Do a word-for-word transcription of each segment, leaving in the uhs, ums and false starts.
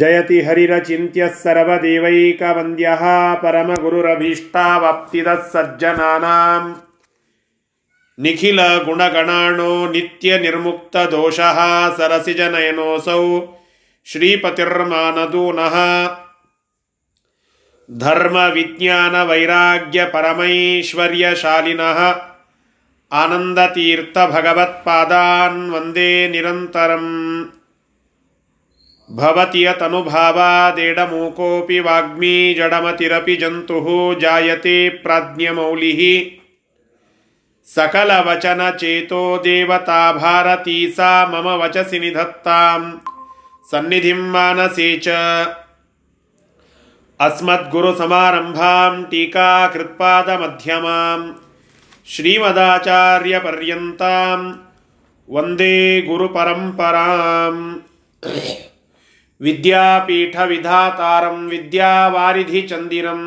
ಜಯತಿ ಹರಿರಚಿಂತ್ಯ ಸರ್ವದೇವೈಕವಂದ್ಯ ಪರಮಗುರುರಭೀಷ್ಟಾವಪ್ತಿದ ಸಜ್ಜನಾನಾಂ ನಿಖಿಲ ಗುಣಗಣಾಣೋ ನಿತ್ಯ ನಿರ್ಮುಕ್ತ ದೋಷಃ ಸರಸಿಜ ನಯನೋಸೌ ಶ್ರೀಪತಿರ್ಮಾನದೂನಃ ಧರ್ಮ ವಿಜ್ಞಾನ ವೈರಾಗ್ಯ ಪರಮೈಶ್ವರ್ಯಶಾಲಿನಃ ಆನಂದತೀರ್ಥ ಭಗವತ್ಪಾದಾನ್ ವಂದೇ ನಿರಂತರಂ ಭವತಿಯ ತನುಭಾವಾದೇಡಮೂಕೋಪಿ ವಾಗ್ಮೀ ಜಡಮತಿರಪಿ ಜಂತುಃ ಜಾಯತೆ ಪ್ರಾಜ್ಞಮೌಲಿಃ ಸಕಲವಚನ ಚೇತೋ ದೇವತಾ ಭಾರತೀ ಸಾ ಮಮ ವಚಸಿ ನಿಧತ್ತಾಂ ಸನ್ನಿಧಿಂ ಮಾನಸೇ ಚ ಅಸ್ಮದ್ಗುರು ಸಮಾರಂಭಾಂ ಟೀಕಾಕೃತ್ಪಾದ ಮಧ್ಯಮಾಂ ಶ್ರೀಮದಾಚಾರ್ಯ ಪರ್ಯಂತಾಂ ವಂದೇ ಗುರು ಪರಂಪರಾಂ ವಿದ್ಯಾಪೀಠ ವಿಧಾತಾರಂ ವಿದ್ಯಾವಾರಿಧಿ ಚಂದಿರಂ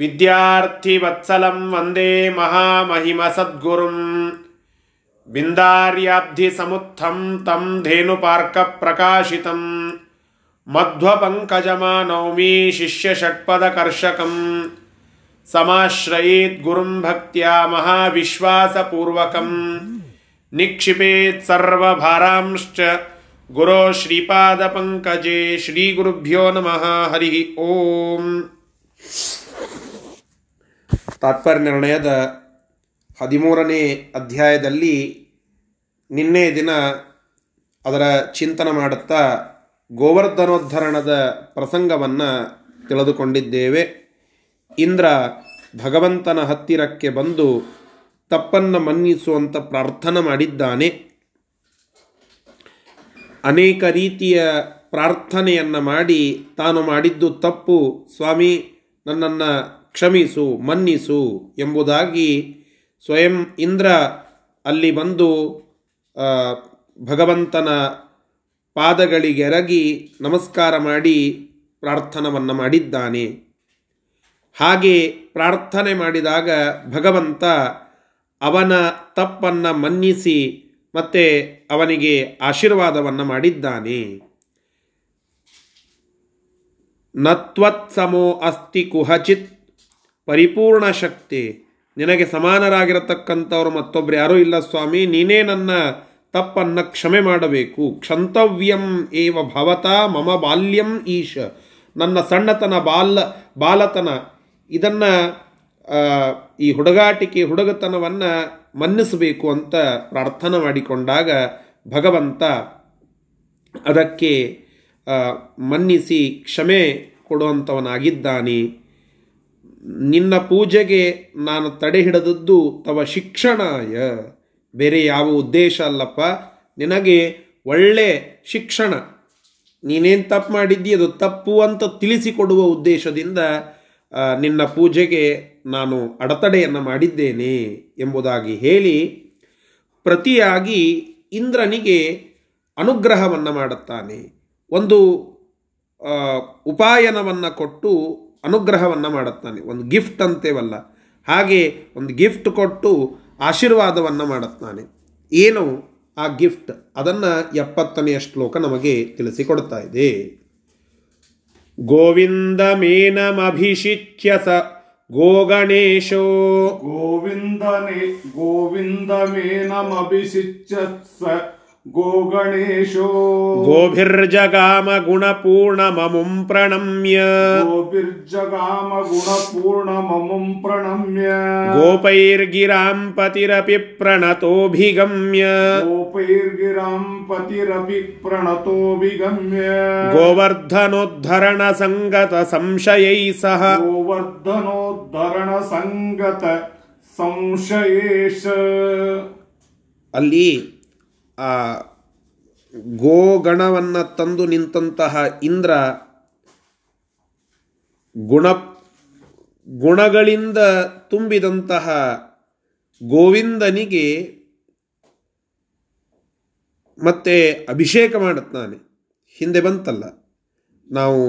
ವಿದ್ಯಾರ್ಥಿವತ್ಸಲಂ ವಂದೇ ಮಹಾಮಹಿಮ ಸದ್ಗುರುಂ ಬಿಂದಾರ್ಯಾಬ್ಧಿ ಸಮುತ್ಥಂ ತಂ ಧೇನುಪಾರ್ಕ ಪ್ರಕಾಶಿತಂ ಮಧ್ವಪಂಕಜಮಾನೌಮಿ ಶಿಷ್ಯಷಟ್ಪದಕರ್ಷಕಂ ಸಮಾಶ್ರಯೇತ್ ಗುರುಂ ಭಕ್ತ್ಯಾ ಮಹಾವಿಶ್ವಾಸಪೂರ್ವಕಂ ನಿಕ್ಷಿಪೇತ್ ಸರ್ವಭಾರಾಂಶ್ಚ ಗುರೋ ಶ್ರೀಪಾದಪಂಕಜೇ ಶ್ರೀಗುರುಭ್ಯೋ ನಮಃ ಹರಿ ಓಂ. ತಾತ್ಪರ್ಯ ನಿರ್ಣಯದ ಹದಿಮೂರನೇ ಅಧ್ಯಾಯದಲ್ಲಿ ನಿನ್ನೆ ದಿನ ಅದರ ಚಿಂತನ ಮಾಡುತ್ತಾ ಗೋವರ್ಧನೋದ್ಧರಣದ ಪ್ರಸಂಗವನ್ನು ತಿಳಿದುಕೊಂಡಿದ್ದೇವೆ. ಇಂದ್ರ ಭಗವಂತನ ಹತ್ತಿರಕ್ಕೆ ಬಂದು ತಪ್ಪನ್ನು ಮನ್ನಿಸುವಂಥ ಪ್ರಾರ್ಥನೆ ಮಾಡಿದ್ದಾನೆ. ಅನೇಕ ರೀತಿಯ ಪ್ರಾರ್ಥನೆಯನ್ನು ಮಾಡಿ ತಾನು ಮಾಡಿದ್ದು ತಪ್ಪು, ಸ್ವಾಮಿ ನನ್ನನ್ನು ಕ್ಷಮಿಸು ಮನ್ನಿಸು ಎಂಬುದಾಗಿ ಸ್ವಯಂ ಇಂದ್ರ ಅಲ್ಲಿ ಬಂದು ಭಗವಂತನ ಪಾದಗಳಿಗೆರಗಿ ನಮಸ್ಕಾರ ಮಾಡಿ ಪ್ರಾರ್ಥನವನ್ನು ಮಾಡಿದ್ದಾನೆ. ಹಾಗೆ ಪ್ರಾರ್ಥನೆ ಮಾಡಿದಾಗ ಭಗವಂತ ಅವನ ತಪ್ಪನ್ನು ಮನ್ನಿಸಿ ಮತ್ತೆ ಅವನಿಗೆ ಆಶೀರ್ವಾದವನ್ನು ಮಾಡಿದ್ದಾನೆ. ನತ್ವತ್ಸಮೋ ಅಸ್ತಿ ಕುಹಚಿತ್ ಪರಿಪೂರ್ಣ ಶಕ್ತಿ, ನಿನಗೆ ಸಮಾನರಾಗಿರತಕ್ಕಂಥವ್ರು ಮತ್ತೊಬ್ಬರು ಯಾರೂ ಇಲ್ಲ ಸ್ವಾಮಿ, ನೀನೇ ನನ್ನ ತಪ್ಪನ್ನು ಕ್ಷಮೆ ಮಾಡಬೇಕು. ಕ್ಷಂತವ್ಯಂ ಏವ ಭವತಾ ಮಮ ಬಾಲ್ಯಂ ಈಶ, ನನ್ನ ಸಣ್ಣತನ ಬಾಲ ಬಾಲತನ ಇದನ್ನು ಈ ಹುಡುಗಾಟಿಕೆ ಹುಡುಗತನವನ್ನು ಮನ್ನಿಸಬೇಕು ಅಂತ ಪ್ರಾರ್ಥನೆ ಮಾಡಿಕೊಂಡಾಗ ಭಗವಂತ ಅದಕ್ಕೆ ಮನ್ನಿಸಿ ಕ್ಷಮೆ ಕೊಡುವಂಥವನಾಗಿದ್ದಾನೆ. ನಿನ್ನ ಪೂಜೆಗೆ ನಾನು ತಡೆ ಹಿಡಿದದ್ದು ತವ ಶಿಕ್ಷಣಾಯ, ಬೇರೆ ಯಾವ ಉದ್ದೇಶ ಅಲ್ಲಪ್ಪ, ನಿನಗೆ ಒಳ್ಳೆ ಶಿಕ್ಷಣ, ನೀನೇನು ತಪ್ಪು ಮಾಡಿದ್ದೀ ಅದು ತಪ್ಪು ಅಂತ ತಿಳಿಸಿಕೊಡುವ ಉದ್ದೇಶದಿಂದ ನಿನ್ನ ಪೂಜೆಗೆ ನಾನು ಅಡೆತಡೆಯನ್ನು ಮಾಡಿದ್ದೇನೆ ಎಂಬುದಾಗಿ ಹೇಳಿ ಪ್ರತಿಯಾಗಿ ಇಂದ್ರನಿಗೆ ಅನುಗ್ರಹವನ್ನು ಮಾಡುತ್ತಾನೆ. ಒಂದು ಉಪಾಯನವನ್ನು ಕೊಟ್ಟು ಅನುಗ್ರಹವನ್ನು ಮಾಡುತ್ತಾನೆ, ಒಂದು ಗಿಫ್ಟ್ ಅಂತೇವಲ್ಲ ಹಾಗೆ ಒಂದು ಗಿಫ್ಟ್ ಕೊಟ್ಟು ಆಶೀರ್ವಾದವನ್ನು ಮಾಡುತ್ತಾನೆ. ಏನು ಆ ಗಿಫ್ಟ್? ಅದನ್ನು ಎಪ್ಪತ್ತನೆಯ ಶ್ಲೋಕ ನಮಗೆ ತಿಳಿಸಿಕೊಡ್ತಾ ಇದೆ. ಗೋವಿಂದಮೇನಮಭಿಷಿಚ್ಯ ಸ ಗೋಗಣೇಶೋ ಗೋವಿಂದನೇ ಗೋವಿಂದಮೇನಮಭಿಷಿಚ್ಯ ಸ ಗೋಗಣೇಶೋ ಗೋಭಿರ್ಜಗಾಮ ಗುಣಪೂರ್ಣಮಮುಂ ಪ್ರಣಮ್ಯ ಗೋಭಿರ್ಜಗಾಮ ಗುಣಪೂರ್ಣಮಮುಂ ಪ್ರಣಮ್ಯ ಗೋಪೈರ್ಗಿರಾಂ ಪತಿರಪಿ ಪ್ರಣತೋಭಿಗಮ್ಯ ಗೋಪೈರ್ಗಿರಾಂ ಪತಿರಪಿ ಪ್ರಣತೋಭಿಗಮ್ಯ ಗೋವರ್ಧನೋದ್ಧರಣ ಸಂಗತ ಸಂಶಯೈ ಸಹ ಗೋವರ್ಧನೋದ್ಧರಣ ಸಂಗತ ಸಂಶಯೇಶ. ಅಲ್ಲಿ ಆ ಗೋಗಣವನ್ನು ತಂದು ನಿಂತಹ ಇಂದ್ರ ಗುಣ ಗುಣಗಳಿಂದ ತುಂಬಿದಂತಹ ಗೋವಿಂದನಿಗೆ ಮತ್ತೆ ಅಭಿಷೇಕ ಮಾಡುತ್ತಾನೆ. ಹಿಂದೆ ಬಂತಲ್ಲ, ನಾವು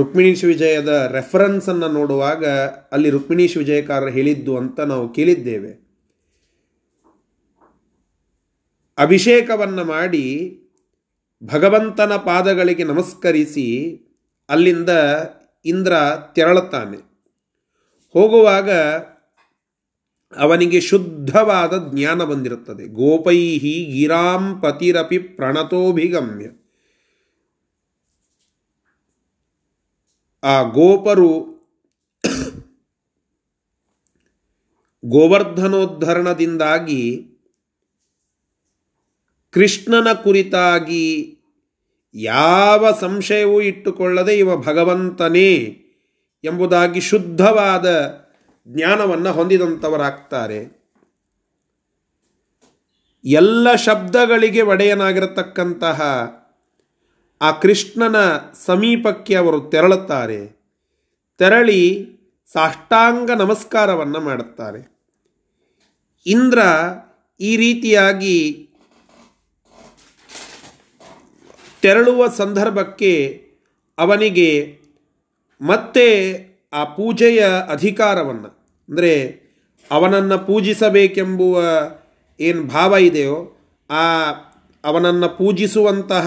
ರುಕ್ಮಿಣೀಶ್ ವಿಜಯದ ರೆಫರೆನ್ಸನ್ನು ನೋಡುವಾಗ ಅಲ್ಲಿ ರುಕ್ಮಿಣೀಶ್ ವಿಜಯಕಾರರು ಹೇಳಿದ್ದು ಅಂತ ನಾವು ಕೇಳಿದ್ದೇವೆ. ಅಭಿಷೇಕವನ್ನು ಮಾಡಿ ಭಗವಂತನ ಪಾದಗಳಿಗೆ ನಮಸ್ಕರಿಸಿ ಅಲ್ಲಿಂದ ಇಂದ್ರ ತೆರಳುತ್ತಾನೆ. ಹೋಗುವಾಗ ಅವನಿಗೆ ಶುದ್ಧವಾದ ಜ್ಞಾನ ಬಂದಿರುತ್ತದೆ. ಗೋಪೈಹಿ ಗಿರಾಂ ಪತಿರಪಿ ಪ್ರಣತೋಭಿಗಮ್ಯ. ಆ ಗೋಪರು ಗೋವರ್ಧನೋದ್ಧರಣದಿಂದಾಗಿ ಕೃಷ್ಣನ ಕುರಿತಾಗಿ ಯಾವ ಸಂಶಯವೂ ಇಟ್ಟುಕೊಳ್ಳದೆ ಇವ ಭಗವಂತನೇ ಎಂಬುದಾಗಿ ಶುದ್ಧವಾದ ಜ್ಞಾನವನ್ನು ಹೊಂದಿದಂಥವರಾಗ್ತಾರೆ. ಎಲ್ಲ ಶಬ್ದಗಳಿಗೆ ಒಡೆಯನಾಗಿರತಕ್ಕಂತಹ ಆ ಕೃಷ್ಣನ ಸಮೀಪಕ್ಕೆ ಅವರು ತೆರಳುತ್ತಾರೆ. ತೆರಳಿ ಸಾಷ್ಟಾಂಗ ನಮಸ್ಕಾರವನ್ನು ಮಾಡುತ್ತಾರೆ. ಇಂದ್ರ ಈ ರೀತಿಯಾಗಿ ತೆರಳುವ ಸಂದರ್ಭಕ್ಕೆ ಅವನಿಗೆ ಮತ್ತೆ ಆ ಪೂಜೆಯ ಅಧಿಕಾರವನ್ನು, ಅಂದರೆ ಅವನನ್ನು ಪೂಜಿಸಬೇಕೆಂಬುವ ಏನು ಭಾವ ಇದೆಯೋ ಆ ಅವನನ್ನು ಪೂಜಿಸುವಂತಹ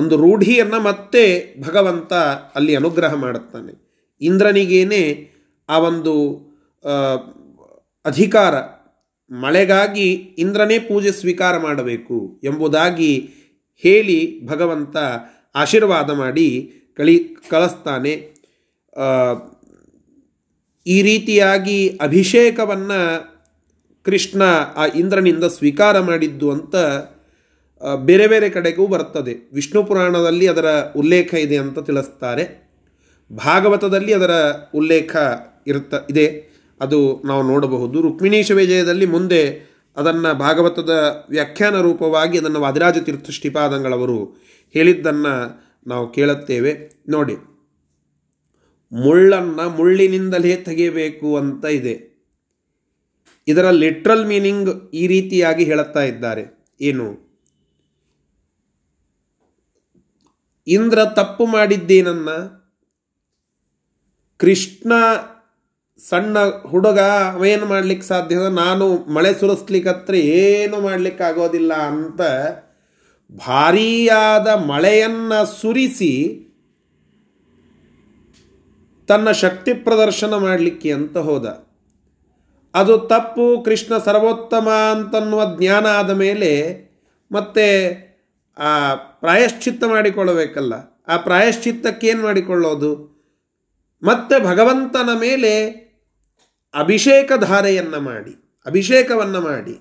ಒಂದು ರೂಢಿಯನ್ನು ಮತ್ತೆ ಭಗವಂತ ಅಲ್ಲಿ ಅನುಗ್ರಹ ಮಾಡುತ್ತಾನೆ. ಇಂದ್ರನಿಗೇನೆ ಆ ಒಂದು ಅಧಿಕಾರ, ಮಳೆಗಾಗಿ ಇಂದ್ರನೇ ಪೂಜೆ ಸ್ವೀಕಾರ ಮಾಡಬೇಕು ಎಂಬುದಾಗಿ ಹೇಳಿ ಭಗವಂತ ಆಶೀರ್ವಾದ ಮಾಡಿ ಕಳಿ ಕಳಿಸ್ತಾನೆ. ಈ ರೀತಿಯಾಗಿ ಅಭಿಷೇಕವನ್ನು ಕೃಷ್ಣ ಆ ಇಂದ್ರನಿಂದ ಸ್ವೀಕಾರ ಮಾಡಿದ್ದು ಅಂತ ಬೇರೆ ಬೇರೆ ಕಡೆಗೂ ಬರ್ತದೆ. ವಿಷ್ಣು ಪುರಾಣದಲ್ಲಿ ಅದರ ಉಲ್ಲೇಖ ಇದೆ ಅಂತ ತಿಳಿಸ್ತಾರೆ. ಭಾಗವತದಲ್ಲಿ ಅದರ ಉಲ್ಲೇಖ ಇರುತ್ತ ಇದೆ, ಅದು ನಾವು ನೋಡಬಹುದು. ರುಕ್ಮಿಣೀಶ ವಿಜಯದಲ್ಲಿ ಮುಂದೆ ಅದನ್ನು ಭಾಗವತದ ವ್ಯಾಖ್ಯಾನ ರೂಪವಾಗಿ ಅದನ್ನು ವಾದಿರಾಜ ತೀರ್ಥ ಶ್ರೀಪಾದಂಗಳವರು ಹೇಳಿದ್ದನ್ನು ನಾವು ಕೇಳುತ್ತೇವೆ. ನೋಡಿ, ಮುಳ್ಳನ್ನು ಮುಳ್ಳಿನಿಂದಲೇ ತೆಗೆಯಬೇಕು ಅಂತ ಇದೆ. ಇದರ ಲಿಟ್ರಲ್ ಮೀನಿಂಗ್ ಈ ರೀತಿಯಾಗಿ ಹೇಳುತ್ತಾ ಇದ್ದಾರೆ. ಏನು, ಇಂದ್ರ ತಪ್ಪು ಮಾಡಿದ್ದೇನನ್ನ ಕೃಷ್ಣ ಸಣ್ಣ ಹುಡುಗ ಅವೇನು ಮಾಡ್ಲಿಕ್ಕೆ ಸಾಧ್ಯ, ನಾನು ಮಳೆ ಸುರಿಸ್ಲಿಕ್ಕತ್ರ ಏನು ಮಾಡಲಿಕ್ಕಾಗೋದಿಲ್ಲ ಅಂತ ಭಾರೀಯಾದ ಮಳೆಯನ್ನು ಸುರಿಸಿ ತನ್ನ ಶಕ್ತಿ ಪ್ರದರ್ಶನ ಮಾಡಲಿಕ್ಕೆ ಅಂತ ಹೋದ. ಅದು ತಪ್ಪು, ಕೃಷ್ಣ ಸರ್ವೋತ್ತಮ ಅಂತನ್ನುವ ಜ್ಞಾನ ಆದ ಮೇಲೆ ಮತ್ತೆ ಆ ಪ್ರಾಯಶ್ಚಿತ್ತ ಮಾಡಿಕೊಳ್ಳಬೇಕಲ್ಲ. ಆ ಪ್ರಾಯಶ್ಚಿತ್ತಕ್ಕೇನು ಮಾಡಿಕೊಳ್ಳೋದು, ಮತ್ತೆ ಭಗವಂತನ ಮೇಲೆ ಅಭಿಷೇಕ ಧಾರೆಯನ್ನು ಮಾಡಿ, ಅಭಿಷೇಕವನ್ನು ಮಾಡಿ,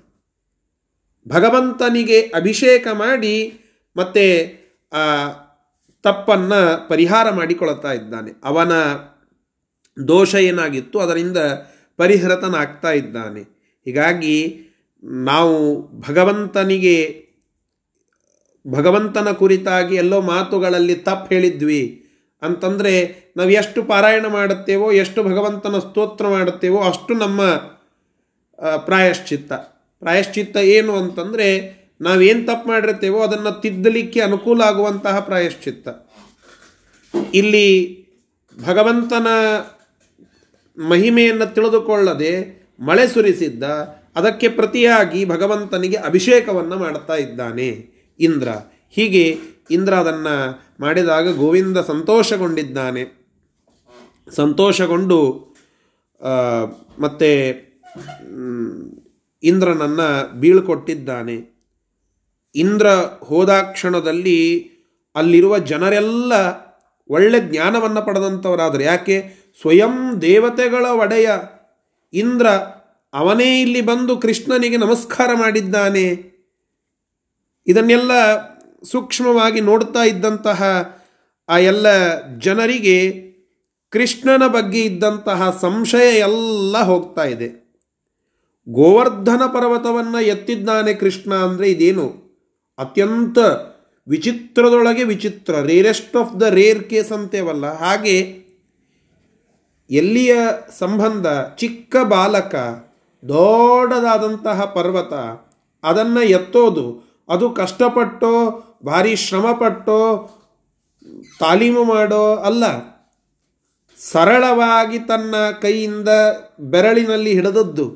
ಭಗವಂತನಿಗೆ ಅಭಿಷೇಕ ಮಾಡಿ ಮತ್ತೆ ಆ ತಪ್ಪನ್ನು ಪರಿಹಾರ ಮಾಡಿಕೊಳ್ಳುತ್ತಾ ಇದ್ದಾನೆ. ಅವನ ದೋಷ ಏನಾಗಿತ್ತು ಅದರಿಂದ ಪರಿಹೃತನಾಗ್ತಾ ಇದ್ದಾನೆ. ಹೀಗಾಗಿ ನಾವು ಭಗವಂತನಿಗೆ, ಭಗವಂತನ ಕುರಿತಾಗಿ ಎಲ್ಲೋ ಮಾತುಗಳಲ್ಲಿ ತಪ್ಪು ಹೇಳಿದ್ವಿ ಅಂತಂದರೆ ನಾವು ಎಷ್ಟು ಪಾರಾಯಣ ಮಾಡುತ್ತೇವೋ, ಎಷ್ಟು ಭಗವಂತನ ಸ್ತೋತ್ರ ಮಾಡುತ್ತೇವೋ ಅಷ್ಟು ನಮ್ಮ ಪ್ರಾಯಶ್ಚಿತ್ತ. ಪ್ರಾಯಶ್ಚಿತ್ತ ಏನು ಅಂತಂದರೆ ನಾವೇನು ತಪ್ಪು ಮಾಡಿರ್ತೇವೋ ಅದನ್ನು ತಿದ್ದಲಿಕ್ಕೆ ಅನುಕೂಲ ಆಗುವಂತಹ ಪ್ರಾಯಶ್ಚಿತ್ತ. ಇಲ್ಲಿ ಭಗವಂತನ ಮಹಿಮೆಯನ್ನು ತಿಳಿದುಕೊಳ್ಳದೆ ಮಳೆ ಸುರಿಸಿದ್ದ, ಅದಕ್ಕೆ ಪ್ರತಿಯಾಗಿ ಭಗವಂತನಿಗೆ ಅಭಿಷೇಕವನ್ನು ಮಾಡ್ತಾ ಇದ್ದಾನೆ ಇಂದ್ರ. ಹೀಗೆ ಇಂದ್ರ ಅದನ್ನು ಮಾಡಿದಾಗ ಗೋವಿಂದ ಸಂತೋಷಗೊಂಡಿದ್ದಾನೆ. ಸಂತೋಷಗೊಂಡು ಮತ್ತೆ ಇಂದ್ರನನ್ನು ಬೀಳ್ಕೊಟ್ಟಿದ್ದಾನೆ. ಇಂದ್ರ ಹೋದಾಕ್ಷಣದಲ್ಲಿ ಅಲ್ಲಿರುವ ಜನರೆಲ್ಲ ಒಳ್ಳೆ ಜ್ಞಾನವನ್ನು ಪಡೆದಂಥವರಾದರೆ, ಯಾಕೆ ಸ್ವಯಂ ದೇವತೆಗಳ ಒಡೆಯ ಇಂದ್ರ ಅವನೇ ಇಲ್ಲಿ ಬಂದು ಕೃಷ್ಣನಿಗೆ ನಮಸ್ಕಾರ ಮಾಡಿದ್ದಾನೆ. ಇದನ್ನೆಲ್ಲ ಸೂಕ್ಷ್ಮವಾಗಿ ನೋಡ್ತಾ ಇದ್ದಂತಹ ಆ ಎಲ್ಲ ಜನರಿಗೆ ಕೃಷ್ಣನ ಬಗ್ಗೆ ಇದ್ದಂತಹ ಸಂಶಯ ಎಲ್ಲ ಹೋಗ್ತಾ ಇದೆ. ಗೋವರ್ಧನ ಪರ್ವತವನ್ನು ಎತ್ತಿದ್ದಾನೆ ಕೃಷ್ಣ ಅಂದರೆ ಇದೇನು, ಅತ್ಯಂತ ವಿಚಿತ್ರದೊಳಗೆ ವಿಚಿತ್ರ, rarest of the rare case ಅಂತೇವಲ್ಲ ಹಾಗೆ. ಎಲ್ಲಿಯ ಸಂಬಂಧ, ಚಿಕ್ಕ ಬಾಲಕ ದೊಡ್ಡದಾದಂತಹ ಪರ್ವತ ಅದನ್ನು ಎತ್ತೋದು, ಅದು ಕಷ್ಟಪಟ್ಟೋ ಭಾರಿ ಶ್ರಮಪಟ್ಟೋ ತಾಲೀಮು ಮಾಡೋ ಅಲ್ಲ, ಸರಳವಾಗಿ ತನ್ನ ಕೈಯಿಂದ ಬೆರಳಿನಲ್ಲಿ ಹಿಡಿದದ್ದು.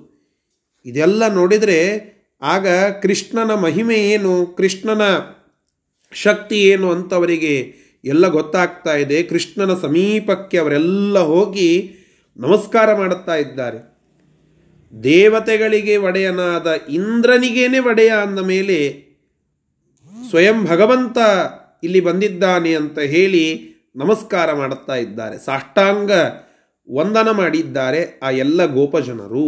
ಇದೆಲ್ಲ ನೋಡಿದರೆ ಆಗ ಕೃಷ್ಣನ ಮಹಿಮೆ ಏನು, ಕೃಷ್ಣನ ಶಕ್ತಿ ಏನು ಅಂತವರಿಗೆ ಎಲ್ಲ ಗೊತ್ತಾಗ್ತಾ ಇದೆ. ಕೃಷ್ಣನ ಸಮೀಪಕ್ಕೆ ಅವರೆಲ್ಲ ಹೋಗಿ ನಮಸ್ಕಾರ ಮಾಡುತ್ತಾ ಇದ್ದಾರೆ. ದೇವತೆಗಳಿಗೆ ಒಡೆಯನಾದ ಇಂದ್ರನಿಗೇನೆ ಒಡೆಯ ಅಂದ ಮೇಲೆ ಸ್ವಯಂ ಭಗವಂತ ಇಲ್ಲಿ ಬಂದಿದ್ದಾನೆ ಅಂತ ಹೇಳಿ ನಮಸ್ಕಾರ ಮಾಡುತ್ತಾ ಇದ್ದಾರೆ. ಸಾಷ್ಟಾಂಗ ವಂದನ ಮಾಡಿದ್ದಾರೆ ಆ ಎಲ್ಲ ಗೋಪಜನರು.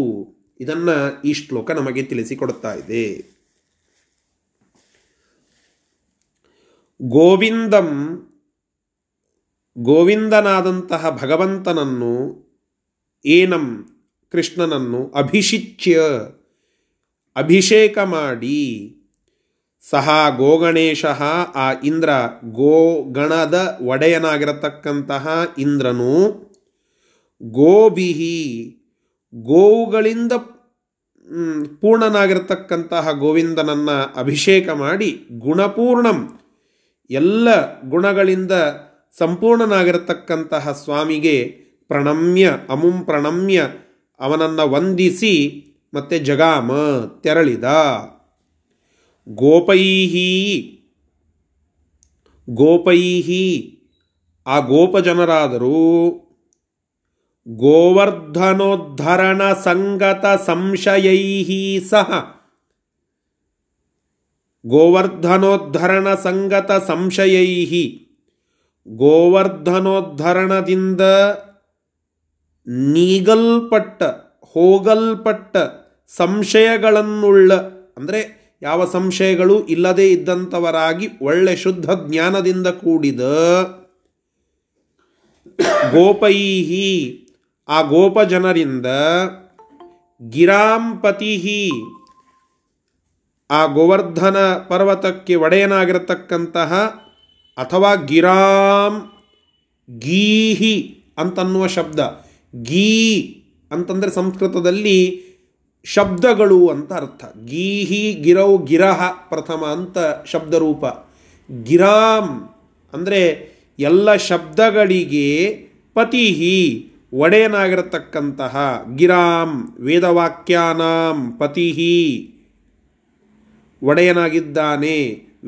ಇದನ್ನು ಈ ಶ್ಲೋಕ ನಮಗೆ ತಿಳಿಸಿಕೊಡ್ತಾ ಇದೆ. ಗೋವಿಂದಂ, ಗೋವಿಂದನಾದಂತಹ ಭಗವಂತನನ್ನು, ಏನಂ, ಕೃಷ್ಣನನ್ನು, ಅಭಿಷಿಚ್ಯ, ಅಭಿಷೇಕ ಮಾಡಿ, ಸಹ ಗೋಗಣೇಶ, ಆ ಇಂದ್ರ, ಗೋಗಣದ ಒಡೆಯನಾಗಿರತಕ್ಕಂತಹ ಇಂದ್ರನು, ಗೋಬಿಹಿ, ಗೋವುಗಳಿಂದ ಪೂರ್ಣನಾಗಿರತಕ್ಕಂತಹ ಗೋವಿಂದನನ್ನು ಅಭಿಷೇಕ ಮಾಡಿ, ಗುಣಪೂರ್ಣಂ, ಎಲ್ಲ ಗುಣಗಳಿಂದ ಸಂಪೂರ್ಣನಾಗಿರತಕ್ಕಂತಹ ಸ್ವಾಮಿಗೆ ಪ್ರಣಮ್ಯ, ಅಮುಂ ಪ್ರಣಮ್ಯ, ಅವನನ್ನು ವಂದಿಸಿ ಮತ್ತು ಜಗಾಮ, ತೆರಳಿದ. ಗೋಪೈಹಿ, ಗೋಪೈಹಿ, ಆ ಗೋಪಜನರಾದರೂ ಗೋವರ್ಧನೋದ್ಧರಣ ಸಂಗತ ಸಂಶಯೈಹಿ ಸಹ, ಗೋವರ್ಧನೋದ್ಧರಣ ಸಂಗತ ಸಂಶಯೈಹಿ, ಗೋವರ್ಧನೋದ್ಧರಣದಿಂದ ನೀಗಲ್ಪಟ್ಟ, ಹೋಗಲ್ಪಟ್ಟ, ಸಂಶಯಗಳನ್ನುಳ್ಳ, ಅಂದರೆ ಯಾವ ಸಂಶಯಗಳು ಇಲ್ಲದೇ ಇದ್ದಂಥವರಾಗಿ ಒಳ್ಳೆ ಶುದ್ಧ ಜ್ಞಾನದಿಂದ ಕೂಡಿದ ಗೋಪೈಹಿ, ಆ ಗೋಪಜನರಿಂದ, ಗಿರಾಂಪತಿಹಿ, ಆ ಗೋವರ್ಧನ ಪರ್ವತಕ್ಕೆ ಒಡೆಯನಾಗಿರತಕ್ಕಂತಹ ಅಥವಾ ಗಿರಾಂ, ಗೀಹಿ ಅಂತನ್ನುವ ಶಬ್ದ, ಗೀ ಅಂತಂದರೆ ಸಂಸ್ಕೃತದಲ್ಲಿ ಶಬ್ದಗಳು ಅಂತ ಅರ್ಥ. ಗೀಹಿ, ಗಿರೌ, ಗಿರಹ ಪ್ರಥಮ ಅಂತ ಶಬ್ದರೂಪ. ಗಿರಾಂ ಅಂದರೆ ಎಲ್ಲ ಶಬ್ದಗಳಿಗೆ ಪತಿಹಿ, ಒಡೆಯನಾಗಿರತಕ್ಕಂತಹ. ಗಿರಾಂ ವೇದವಾಕ್ಯಾನಾಂ ಪತಿಹಿ, ಒಡೆಯನಾಗಿದ್ದಾನೆ,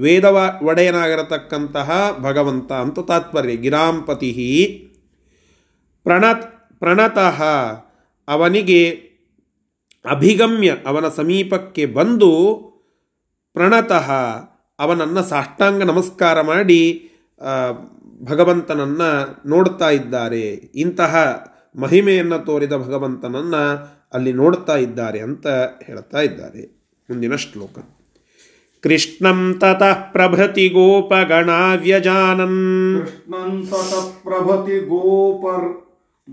ವೇದವ ಒಡೆಯನಾಗಿರತಕ್ಕಂತಹ ಭಗವಂತ ಅಂತ ತಾತ್ಪರ್ಯ. ಗಿರಾಂಪತಿಹಿ ಪ್ರಣತ್, ಪ್ರಣತಃ, ಅವನಿಗೆ ಅಭಿಗಮ್ಯ, ಅವನ ಸಮೀಪಕ್ಕೆ ಬಂದು ಪ್ರಣತಃ, ಅವನನ್ನು ಸಾಷ್ಟಾಂಗ ನಮಸ್ಕಾರ ಮಾಡಿ ಭಗವಂತನನ್ನು ನೋಡ್ತಾ ಇದ್ದಾರೆ. ಇಂತಹ ಮಹಿಮೆಯನ್ನು ತೋರಿದ ಭಗವಂತನನ್ನು ಅಲ್ಲಿ ನೋಡ್ತಾ ಇದ್ದಾರೆ ಅಂತ ಹೇಳ್ತಾ ಇದ್ದಾರೆ. ಮುಂದಿನ ಶ್ಲೋಕ. ಕೃಷ್ಣಂ ತತಃ ಪ್ರಭೃತಿ ಗೋಪಗಣಾ ವ್ಯಜಾನನ್, ಕೃಷ್ಣಂ ತತಃ ಪ್ರಭೃತಿ ಗೋಪರ್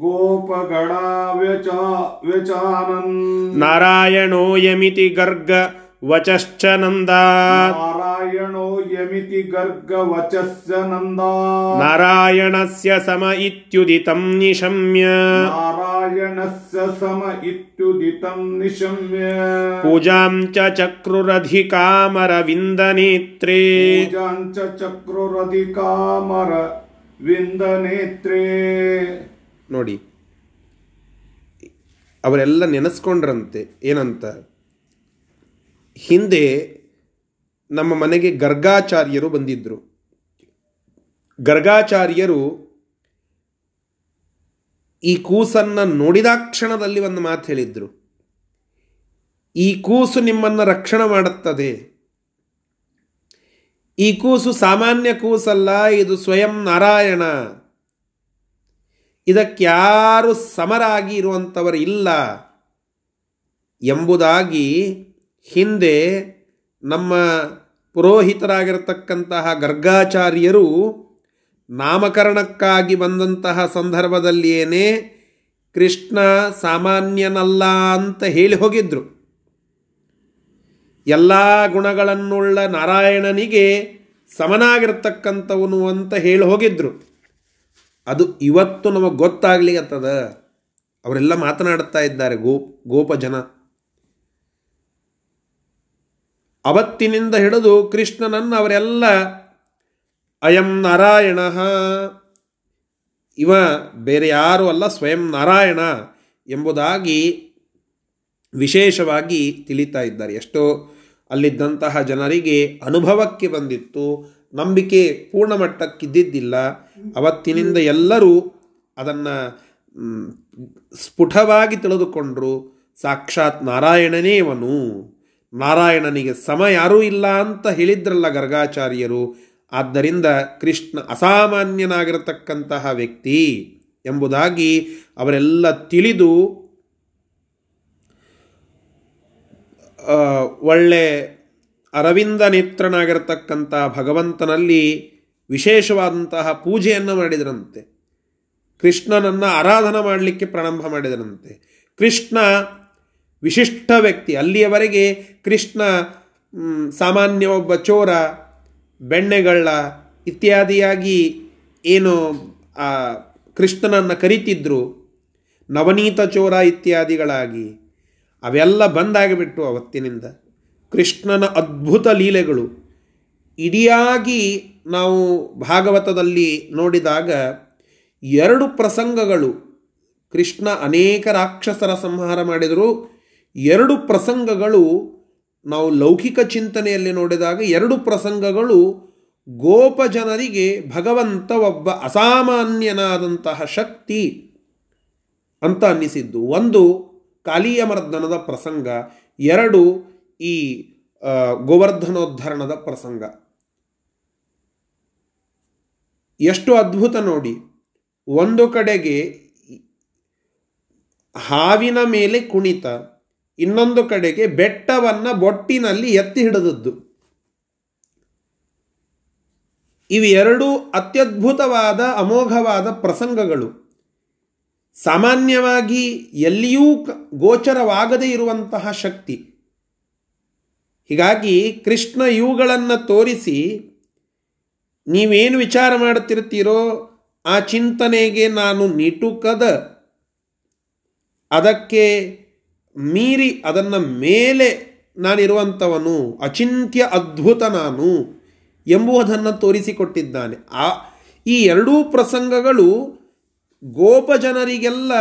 ಗೋಪಗಣಾ ವ್ಯಜಾನನ್, ನಾರಾಯಣೋ ಯಮಿತಿ ಗರ್ಗ ವಚಶ್ಚ ನಂದಾತ್, ನಾರಾಯಣೋ ಯಮಿತಿ ಗರ್ಗ ವಚಶ್ಚ ನಂದಾತ್, ನಾರಾಯಣಸ್ಯ ಸಮ ಇತ್ಯುದಿತಂ ನಿಶಮ್ಯ, ನಾರಾಯಣಸ್ಯ ಸಮ ಇತ್ಯುದಿತಂ ನಿಶಮ್ಯ, ಪೂಜಾಂ ಚ ಚಕ್ರುರಧಿಕಾಮರವಿಂದ ನೇತ್ರೇ, ಪೂಜಾಂ ಚ ಚಕ್ರುರಧಿಕಾಮರವಿಂದ ನೇತ್ರೇ. ನೋಡಿ, ಅವರೆಲ್ಲ ನೆನೆಸ್ಕೊಂಡ್ರಂತೆ ಏನಂತ. ಹಿಂದೆ ನಮ್ಮ ಮನೆಗೆ ಗರ್ಗಾಚಾರ್ಯರು ಬಂದಿದ್ದರು. ಗರ್ಗಾಚಾರ್ಯರು ಈ ಕೂಸನ್ನು ನೋಡಿದಾಕ್ಷಣದಲ್ಲಿ ಒಂದು ಮಾತು ಹೇಳಿದರು. ಈ ಕೂಸು ನಿಮ್ಮನ್ನು ರಕ್ಷಣೆ ಮಾಡುತ್ತದೆ, ಈ ಕೂಸು ಸಾಮಾನ್ಯ ಕೂಸಲ್ಲ, ಇದು ಸ್ವಯಂ ನಾರಾಯಣ, ಇದಕ್ಕ್ಯಾರೂ ಸಮರಾಗಿ ಇರುವಂಥವರು ಇಲ್ಲ ಎಂಬುದಾಗಿ ಹಿಂದೆ ನಮ್ಮ ಪುರೋಹಿತರಾಗಿರತಕ್ಕಂತಹ ಗರ್ಗಾಚಾರ್ಯರು ನಾಮಕರಣಕ್ಕಾಗಿ ಬಂದಂತಹ ಸಂದರ್ಭದಲ್ಲಿಯೇ ಕೃಷ್ಣ ಸಾಮಾನ್ಯನಲ್ಲ ಅಂತ ಹೇಳಿ ಹೋಗಿದ್ರು. ಎಲ್ಲ ಗುಣಗಳನ್ನುಳ್ಳ ನಾರಾಯಣನಿಗೆ ಸಮನಾಗಿರ್ತಕ್ಕಂಥವನು ಅಂತ ಹೇಳಿ ಹೋಗಿದ್ರು. ಅದು ಇವತ್ತು ನಮಗೆ ಗೊತ್ತಾಗಲಿ ಅಂತದ. ಅವರೆಲ್ಲ ಮಾತನಾಡ್ತಾ ಇದ್ದಾರೆ ಗೋ ಗೋಪಜನ. ಅವತ್ತಿನಿಂದ ಹಿಡಿದು ಕೃಷ್ಣನನ್ನು ಅವರೆಲ್ಲ ಅಯಂ ನಾರಾಯಣ, ಇವ ಬೇರೆ ಯಾರೂ ಅಲ್ಲ, ಸ್ವಯಂ ನಾರಾಯಣ ಎಂಬುದಾಗಿ ವಿಶೇಷವಾಗಿ ತಿಳಿತಾ ಇದ್ದಾರೆ. ಎಷ್ಟೋ ಅಲ್ಲಿದ್ದಂತಹ ಜನರಿಗೆ ಅನುಭವಕ್ಕೆ ಬಂದಿತ್ತು, ನಂಬಿಕೆ ಪೂರ್ಣ ಮಟ್ಟಕ್ಕಿದ್ದಿದ್ದಿಲ್ಲ. ಅವತ್ತಿನಿಂದ ಎಲ್ಲರೂ ಅದನ್ನು ಸ್ಫುಟವಾಗಿ ತಿಳಿದುಕೊಂಡರು, ಸಾಕ್ಷಾತ್ ನಾರಾಯಣನೇ ಇವನು, ನಾರಾಯಣನಿಗೆ ಸಮ ಯಾರೂ ಇಲ್ಲ ಅಂತ ಹೇಳಿದ್ರಲ್ಲ ಗರ್ಗಾಚಾರ್ಯರು. ಆದ್ದರಿಂದ ಕೃಷ್ಣ ಅಸಾಮಾನ್ಯನಾಗಿರತಕ್ಕಂತಹ ವ್ಯಕ್ತಿ ಎಂಬುದಾಗಿ ಅವರೆಲ್ಲ ತಿಳಿದು ಒಳ್ಳೆ ಅರವಿಂದ ನೇತ್ರನಾಗಿರತಕ್ಕಂತಹ ಭಗವಂತನಲ್ಲಿ ವಿಶೇಷವಾದಂತಹ ಪೂಜೆಯನ್ನು ಮಾಡಿದರಂತೆ. ಕೃಷ್ಣನನ್ನು ಆರಾಧನೆ ಮಾಡಲಿಕ್ಕೆ ಪ್ರಾರಂಭ ಮಾಡಿದರಂತೆ. ಕೃಷ್ಣ ವಿಶಿಷ್ಟ ವ್ಯಕ್ತಿ. ಅಲ್ಲಿಯವರೆಗೆ ಕೃಷ್ಣ ಸಾಮಾನ್ಯ ಒಬ್ಬ ಚೋರ, ಬೆಣ್ಣೆಗಳ್ಳ ಇತ್ಯಾದಿಯಾಗಿ ಏನು ಕೃಷ್ಣನನ್ನು ಕರೀತಿದ್ರು, ನವನೀತ ಚೋರ ಇತ್ಯಾದಿಗಳಾಗಿ ಅವೆಲ್ಲ ಬಂದಾಗಿಬಿಟ್ಟು ಅವತ್ತಿನಿಂದ. ಕೃಷ್ಣನ ಅದ್ಭುತ ಲೀಲೆಗಳು ಇಡಿಯಾಗಿ ನಾವು ಭಾಗವತದಲ್ಲಿ ನೋಡಿದಾಗ ಎರಡು ಪ್ರಸಂಗಗಳು, ಕೃಷ್ಣ ಅನೇಕ ರಾಕ್ಷಸರ ಸಂಹಾರ ಮಾಡಿದರು. ಎರಡು ಪ್ರಸಂಗಗಳು ನಾವು ಲೌಕಿಕ ಚಿಂತನೆಯಲ್ಲಿ ನೋಡಿದಾಗ ಎರಡು ಪ್ರಸಂಗಗಳು ಗೋಪ ಜನರಿಗೆ ಭಗವಂತ ಒಬ್ಬ ಅಸಾಮಾನ್ಯನಾದಂತಹ ಶಕ್ತಿ ಅಂತ ಅನ್ನಿಸಿದ್ದು. ಒಂದು ಕಾಲಿಯ ಮರ್ದನದ ಪ್ರಸಂಗ, ಎರಡು ಈ ಗೋವರ್ಧನೋದ್ಧರಣದ ಪ್ರಸಂಗ. ಎಷ್ಟು ಅದ್ಭುತ ನೋಡಿ. ಒಂದು ಕಡೆಗೆ ಹಾವಿನ ಮೇಲೆ ಕುಣಿತ, ಇನ್ನೊಂದು ಕಡೆಗೆ ಬೆಟ್ಟವನ್ನು ಬೊಟ್ಟಿನಲ್ಲಿ ಎತ್ತಿ ಹಿಡಿದದ್ದು. ಇವೆರಡೂ ಅತ್ಯದ್ಭುತವಾದ ಅಮೋಘವಾದ ಪ್ರಸಂಗಗಳು. ಸಾಮಾನ್ಯವಾಗಿ ಎಲ್ಲಿಯೂ ಗೋಚರವಾಗದೇ ಇರುವಂತಹ ಶಕ್ತಿ. ಹೀಗಾಗಿ ಕೃಷ್ಣ ಇವುಗಳನ್ನು ತೋರಿಸಿ, ನೀವೇನು ವಿಚಾರ ಮಾಡುತ್ತಿರ್ತೀರೋ ಆ ಚಿಂತನೆಗೆ ನಾನು ನಿಟುಕದ, ಅದಕ್ಕೆ ಮೀರಿ ಅದನ್ನು ಮೇಲೆ ನಾನಿರುವಂಥವನು, ಅಚಿಂತ್ಯ ಅದ್ಭುತ ನಾನು ಎಂಬುವುದನ್ನು ತೋರಿಸಿಕೊಟ್ಟಿದ್ದಾನೆ. ಆ ಈ ಎರಡೂ ಪ್ರಸಂಗಗಳು ಗೋಪ ಜನರಿಗೆಲ್ಲ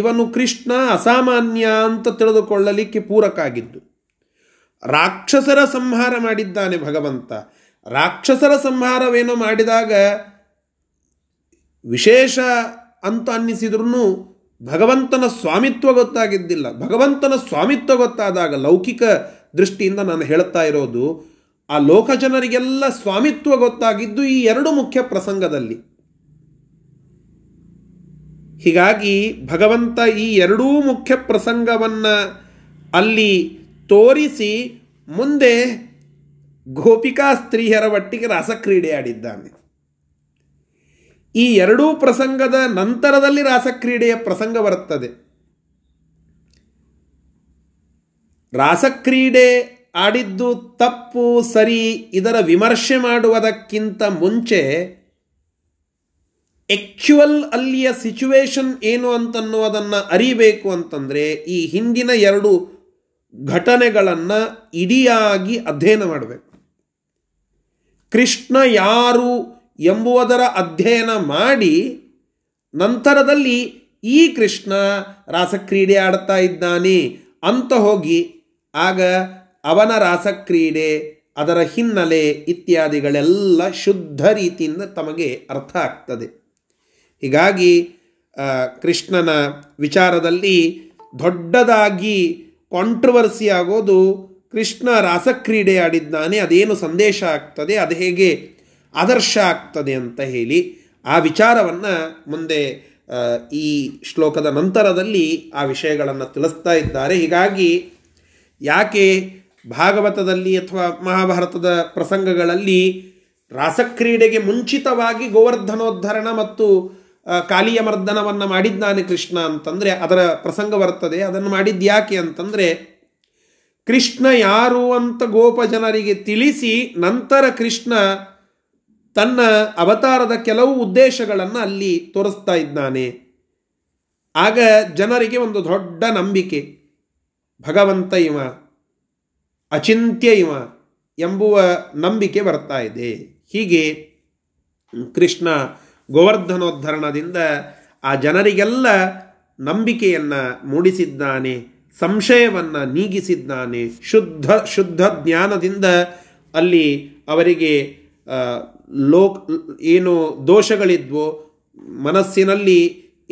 ಇವನು ಕೃಷ್ಣ ಅಸಾಮಾನ್ಯ ಅಂತ ತಿಳಿದುಕೊಳ್ಳಲಿಕ್ಕೆ ಪೂರಕ ಆಗಿದ್ದು. ರಾಕ್ಷಸರ ಸಂಹಾರ ಮಾಡಿದ್ದಾನೆ ಭಗವಂತ. ರಾಕ್ಷಸರ ಸಂಹಾರವೇನೋ ಮಾಡಿದಾಗ ವಿಶೇಷ ಅಂತ ಅನ್ನಿಸಿದ್ರೂ ಭಗವಂತನ ಸ್ವಾಮಿತ್ವ ಗೊತ್ತಾಗಿದ್ದಿಲ್ಲ. ಭಗವಂತನ ಸ್ವಾಮಿತ್ವ ಗೊತ್ತಾದಾಗ, ಲೌಕಿಕ ದೃಷ್ಟಿಯಿಂದ ನಾನು ಹೇಳ್ತಾ ಇರೋದು, ಆ ಲೋಕ ಜನರಿಗೆಲ್ಲ ಸ್ವಾಮಿತ್ವ ಗೊತ್ತಾಗಿದ್ದು ಈ ಎರಡು ಮುಖ್ಯ ಪ್ರಸಂಗದಲ್ಲಿ. ಹೀಗಾಗಿ ಭಗವಂತ ಈ ಎರಡೂ ಮುಖ್ಯ ಪ್ರಸಂಗವನ್ನು ಅಲ್ಲಿ ತೋರಿಸಿ ಮುಂದೆ ಗೋಪಿಕಾ ಸ್ತ್ರೀಯರ ಒಟ್ಟಿಗೆ ರಾಸಕ್ರೀಡೆ ಆಡಿದ್ದಾನೆ. ಈ ಎರಡೂ ಪ್ರಸಂಗದ ನಂತರದಲ್ಲಿ ರಾಸಕ್ರೀಡೆಯ ಪ್ರಸಂಗ ಬರುತ್ತದೆ. ರಾಸಕ್ರೀಡೆ ಆಡಿದ್ದು ತಪ್ಪು ಸರಿ ಇದರ ವಿಮರ್ಶೆ ಮಾಡುವುದಕ್ಕಿಂತ ಮುಂಚೆ ಆಕ್ಚುವಲ್ ಅಲ್ಲಿಯ ಸಿಚುವೇಶನ್ ಏನು ಅಂತನ್ನುವುದನ್ನು ಅರಿಬೇಕು ಅಂತಂದರೆ ಈ ಹಿಂದಿನ ಎರಡು ಘಟನೆಗಳನ್ನು ಇಡಿಯಾಗಿ ಅಧ್ಯಯನ ಮಾಡಬೇಕು. ಕೃಷ್ಣ ಯಾರು ಎಂಬುವುದರ ಅಧ್ಯಯನ ಮಾಡಿ ನಂತರದಲ್ಲಿ ಈ ಕೃಷ್ಣ ರಾಸಕ್ರೀಡೆ ಆಡ್ತಾ ಇದ್ದಾನೆ ಅಂತ ಹೋಗಿ ಆಗ ಅವನ ರಾಸಕ್ರೀಡೆ, ಅದರ ಹಿನ್ನೆಲೆ ಇತ್ಯಾದಿಗಳೆಲ್ಲ ಶುದ್ಧ ರೀತಿಯಿಂದ ತಮಗೆ ಅರ್ಥ ಆಗ್ತದೆ. ಹೀಗಾಗಿ ಕೃಷ್ಣನ ವಿಚಾರದಲ್ಲಿ ದೊಡ್ಡದಾಗಿ ಕಾಂಟ್ರವರ್ಸಿ ಆಗೋದು ಕೃಷ್ಣ ರಾಸಕ್ರೀಡೆ ಆಡಿದ್ದಾನೆ, ಅದೇನು ಸಂದೇಶ ಆಗ್ತದೆ, ಅದು ಹೇಗೆ ಆದರ್ಶ ಆಗ್ತದೆ ಅಂತ ಹೇಳಿ ಆ ವಿಚಾರವನ್ನು ಮುಂದೆ ಈ ಶ್ಲೋಕದ ನಂತರದಲ್ಲಿ ಆ ವಿಷಯಗಳನ್ನು ತಿಳಿಸ್ತಾ ಇದ್ದಾರೆ. ಹೀಗಾಗಿ ಯಾಕೆ ಭಾಗವತದಲ್ಲಿ ಅಥವಾ ಮಹಾಭಾರತದ ಪ್ರಸಂಗಗಳಲ್ಲಿ ರಾಸಕ್ರೀಡೆಗೆ ಮುಂಚಿತವಾಗಿ ಗೋವರ್ಧನೋದ್ಧರಣ ಮತ್ತು ಕಾಲಿಯ ಮರ್ದನವನ್ನು ಮಾಡಿದ್ದಾನೆ ಕೃಷ್ಣ ಅಂತಂದರೆ ಅದರ ಪ್ರಸಂಗ ಬರ್ತದೆ. ಅದನ್ನು ಮಾಡಿದ್ದು ಯಾಕೆ ಅಂತಂದರೆ ಕೃಷ್ಣ ಯಾರು ಅಂತ ಗೋಪ ಜನರಿಗೆ ತಿಳಿಸಿ ನಂತರ ಕೃಷ್ಣ ತನ್ನ ಅವತಾರದ ಕೆಲವು ಉದ್ದೇಶಗಳನ್ನು ಅಲ್ಲಿ ತೋರಿಸ್ತಾ ಇದ್ದಾನೆ. ಆಗ ಜನರಿಗೆ ಒಂದು ದೊಡ್ಡ ನಂಬಿಕೆ, ಭಗವಂತ ಇವ, ಅಚಿಂತ್ಯ ಇವ ಎಂಬುವ ನಂಬಿಕೆ ಬರ್ತಾ ಇದೆ. ಹೀಗೆ ಕೃಷ್ಣ ಗೋವರ್ಧನೋದ್ಧರಣದಿಂದ ಆ ಜನರಿಗೆಲ್ಲ ನಂಬಿಕೆಯನ್ನು ಮೂಡಿಸಿದ್ದಾನೆ ಸಂಶಯವನ್ನು ನೀಗಿಸಿದ್ದಾನೆ. ಶುದ್ಧ ಶುದ್ಧ ಜ್ಞಾನದಿಂದ ಅಲ್ಲಿ ಅವರಿಗೆ ಲೋಕ್ ಏನು ದೋಷಗಳಿದ್ವೋ, ಮನಸ್ಸಿನಲ್ಲಿ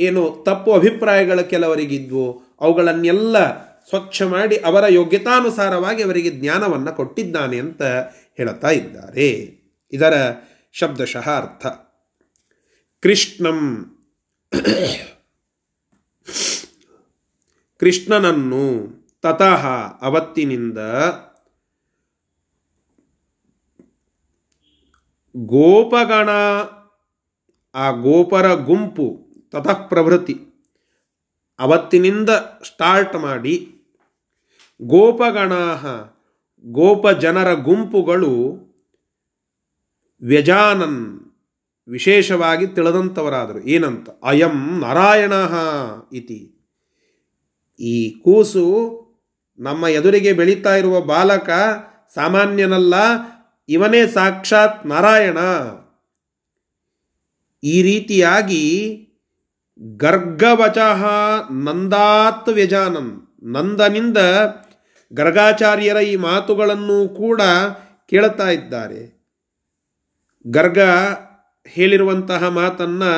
ಏನು ತಪ್ಪು ಅಭಿಪ್ರಾಯಗಳ ಕೆಲವರಿಗಿದ್ವೋ ಅವುಗಳನ್ನೆಲ್ಲ ಸ್ವಚ್ಛ ಮಾಡಿ ಅವರ ಯೋಗ್ಯತಾನುಸಾರವಾಗಿ ಅವರಿಗೆ ಜ್ಞಾನವನ್ನು ಕೊಟ್ಟಿದ್ದಾನೆ ಅಂತ ಹೇಳ್ತಾ ಇದ್ದಾರೆ. ಇದರ ಶಬ್ದಶಃ ಅರ್ಥ. ಕೃಷ್ಣಂ ಕೃಷ್ಣನನ್ನು ತತಃ ಅವತ್ತಿನಿಂದ ಗೋಪಗಣ ಆ ಗೋಪರ ಗುಂಪು ತತಃ ಪ್ರಭೃತಿ ಅವತ್ತಿನಿಂದ ಸ್ಟಾರ್ಟ್ ಮಾಡಿ ಗೋಪಗಣ ಗೋಪ ಜನರ ಗುಂಪುಗಳು ವ್ಯಜಾನನ್ ವಿಶೇಷವಾಗಿ ತಿಳಿದಂಥವರಾದರು. ಏನಂತ ಅಯಂ ನಾರಾಯಣ ಇತಿ ಈ ಕೂಸು ನಮ್ಮ ಎದುರಿಗೆ ಬೆಳೀತಾ ಇರುವ ಬಾಲಕ ಸಾಮಾನ್ಯನಲ್ಲ, ಇವನೇ ಸಾಕ್ಷಾತ್ ನಾರಾಯಣ. ಈ ರೀತಿಯಾಗಿ ಗರ್ಗವಚಃ ನಂದಾತ್ ವ್ಯಜಾನನ್ ನಂದನಿಂದ ಗರ್ಗಾಚಾರ್ಯರ ಈ ಮಾತುಗಳನ್ನು ಕೂಡ ಕೇಳ್ತಾ ಇದ್ದಾರೆ. ಗರ್ಗ ಹೇಳಿರುವಂತಹ ಮಾತನ್ನು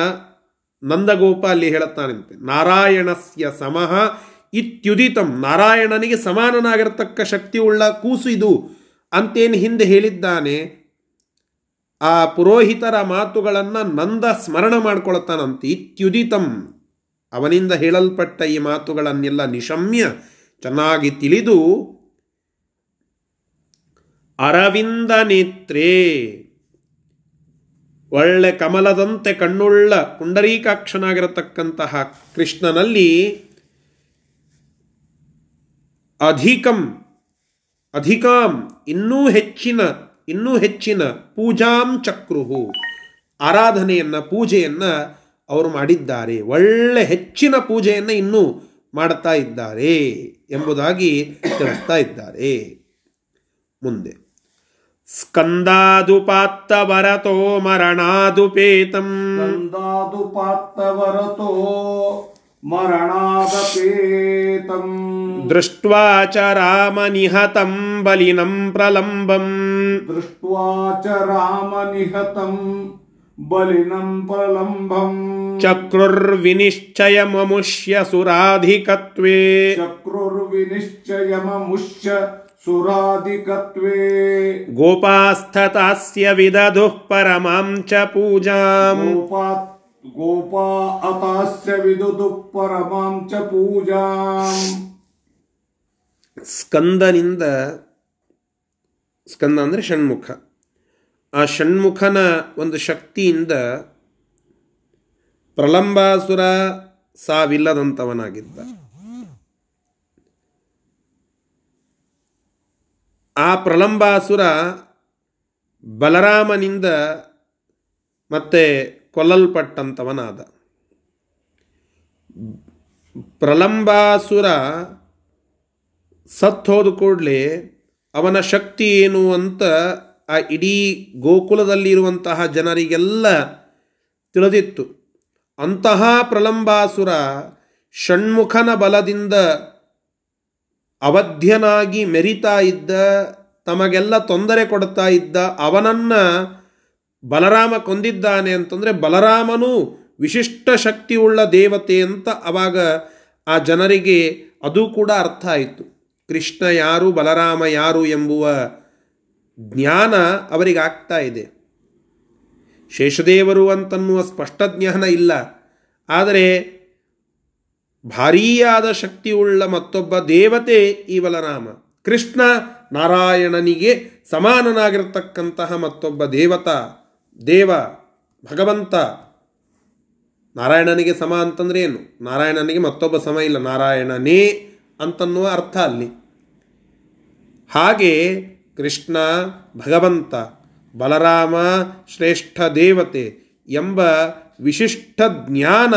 ನಂದಗೋಪ ಅಲ್ಲಿ ಹೇಳುತ್ತಾನಂತೆ. ನಾರಾಯಣಸ್ಯ ಸಮಃ ಇತ್ಯುದಿತಂ, ನಾರಾಯಣನಿಗೆ ಸಮಾನನಾಗಿರತಕ್ಕ ಶಕ್ತಿಯುಳ್ಳ ಕೂಸು ಇದು ಅಂತೇನು ಹಿಂದೆ ಹೇಳಿದ್ದಾನೆ, ಆ ಪುರೋಹಿತರ ಮಾತುಗಳನ್ನು ನಂದ ಸ್ಮರಣ ಮಾಡಿಕೊಳ್ಳುತ್ತಾನಂತೆ. ಇತ್ಯುದಿತಂ, ಅವನಿಂದ ಹೇಳಲ್ಪಟ್ಟ ಈ ಮಾತುಗಳನ್ನೆಲ್ಲ ನಿಶಮ್ಯ ಚೆನ್ನಾಗಿ ತಿಳಿದು ಅರವಿಂದ ನೇತ್ರೇ ಒಳ್ಳೆ ಕಮಲದಂತೆ ಕಣ್ಣುಳ್ಳ ಪುಂಡರೀಕಾಕ್ಷನಾಗಿರತಕ್ಕಂತಹ ಕೃಷ್ಣನಲ್ಲಿ ಅಧಿಕಂ ಅಧಿಕಾಂ ಇನ್ನೂ ಹೆಚ್ಚಿನ ಇನ್ನೂ ಹೆಚ್ಚಿನ ಪೂಜಾಂ ಚಕ್ರುಹು ಆರಾಧನೆಯನ್ನು ಪೂಜೆಯನ್ನು ಅವರು ಮಾಡಿದ್ದಾರೆ. ಒಳ್ಳೆ ಹೆಚ್ಚಿನ ಪೂಜೆಯನ್ನು ಇನ್ನೂ ಮಾಡ್ತಾ ಇದ್ದಾರೆ ಎಂಬುದಾಗಿ ತಿಳಿಸ್ತಾ ಇದ್ದಾರೆ. ಮುಂದೆ ಸ್ಕಂದಾದುಪಾತ್ತವರತೋ ಮರಣಾದುಪೇತಂ ಸ್ಕಂದಾದುಪಾತ್ತವರತೋ ಮರಣಾದಪೇತಂ ದೃಷ್ಟ್ವಾ ಚ ರಾಮ ನಿಹತಂ ಬಲಿನಂ ಪ್ರಲಂಬಂ ದೃಷ್ಟ್ವಾ ಚ ರಾಮ ನಿಹತಂ ಬಲಿನಂ ಪ್ರಲಂಬಂ ಚಕ್ರುರ್ವಿನಿಶ್ಚಯ ಮಮುಷ್ಯ ಸುರಾಧಿಕತ್ವೇ ಚಕ್ರುರ್ವಿನಿಶ್ಚಯ ಮಮುಷ್ಯ ಸುರಾಧಿಕತ್ವೇ ಗೋಪಾಸ್ಥತಾಸ್ಯ ವಿದಧುಃ ಪರಮಾಂ ಚ ಪೂಜಾಂ ಗೋಪಾ ಗೋಪಾ ಅತಾಸ್ಯ ವಿದುದು ಪರಮಾಂ ಚ ಪೂಜಾಂ ಸ್ಕಂದನಿಂದ ಸ್ಕಂದ ಅಂದರೆ ಷಣ್ಮುಖ, ಆ ಷಣ್ಮುಖನ ಒಂದು ಶಕ್ತಿಯಿಂದ ಪ್ರಲಂಬಾಸುರ ಸಾವಿಲ್ಲದಂಥವನಾಗಿದ್ದ. ಆ ಪ್ರಲಂಬಾಸುರ ಬಲರಾಮನಿಂದ ಮತ್ತೆ ಕೊಲ್ಲಲ್ಪಟ್ಟಂಥವನಾದ. ಪ್ರಲಂಬಾಸುರ ಸತ್ತು ಹೋದ ಕೂಡಲೇ ಅವನ ಶಕ್ತಿ ಏನು ಅಂತ ಆ ಇಡೀ ಗೋಕುಲದಲ್ಲಿರುವಂತಹ ಜನರಿಗೆಲ್ಲ ತಿಳಿದಿತ್ತು. ಅಂತಹ ಪ್ರಲಂಬಾಸುರ ಷಣ್ಮುಖನ ಬಲದಿಂದ ಅವಧ್ಯನಾಗಿ ಮೆರಿತಾ ಇದ್ದ, ತಮಗೆಲ್ಲ ತೊಂದರೆ ಕೊಡ್ತಾ ಇದ್ದ ಅವನನ್ನು ಬಲರಾಮ ಕೊಂದಿದ್ದಾನೆ ಅಂತಂದರೆ ಬಲರಾಮನು ವಿಶಿಷ್ಟ ಶಕ್ತಿಯುಳ್ಳ ದೇವತೆ ಅಂತ ಆವಾಗ ಆ ಜನರಿಗೆ ಅದು ಕೂಡ ಅರ್ಥ ಆಯಿತು. ಕೃಷ್ಣ ಯಾರು, ಬಲರಾಮ ಯಾರು ಎಂಬುವ ಜ್ಞಾನ ಅವರಿಗಾಗ್ತಾ ಇದೆ. ಶೇಷದೇವರು ಅಂತನ್ನುವ ಸ್ಪಷ್ಟ ಜ್ಞಾನ ಇಲ್ಲ, ಆದರೆ ಭಾರೀಯಾದ ಶಕ್ತಿಯುಳ್ಳ ಮತ್ತೊಬ್ಬ ದೇವತೆ ಈ ಬಲರಾಮ. ಕೃಷ್ಣ ನಾರಾಯಣನಿಗೆ ಸಮಾನನಾಗಿರ್ತಕ್ಕಂತಹ ಮತ್ತೊಬ್ಬ ದೇವತಾ ದೇವ ಭಗವಂತ. ನಾರಾಯಣನಿಗೆ ಸಮ ಅಂತಂದರೆ ಏನು? ನಾರಾಯಣನಿಗೆ ಮತ್ತೊಬ್ಬ ಸಮ ಇಲ್ಲ, ನಾರಾಯಣನೇ ಅಂತನ್ನುವ ಅರ್ಥ ಅಲ್ಲಿ. ಹಾಗೆ ಕೃಷ್ಣ ಭಗವಂತ, ಬಲರಾಮ ಶ್ರೇಷ್ಠ ದೇವತೆ ಎಂಬ ವಿಶಿಷ್ಟ ಜ್ಞಾನ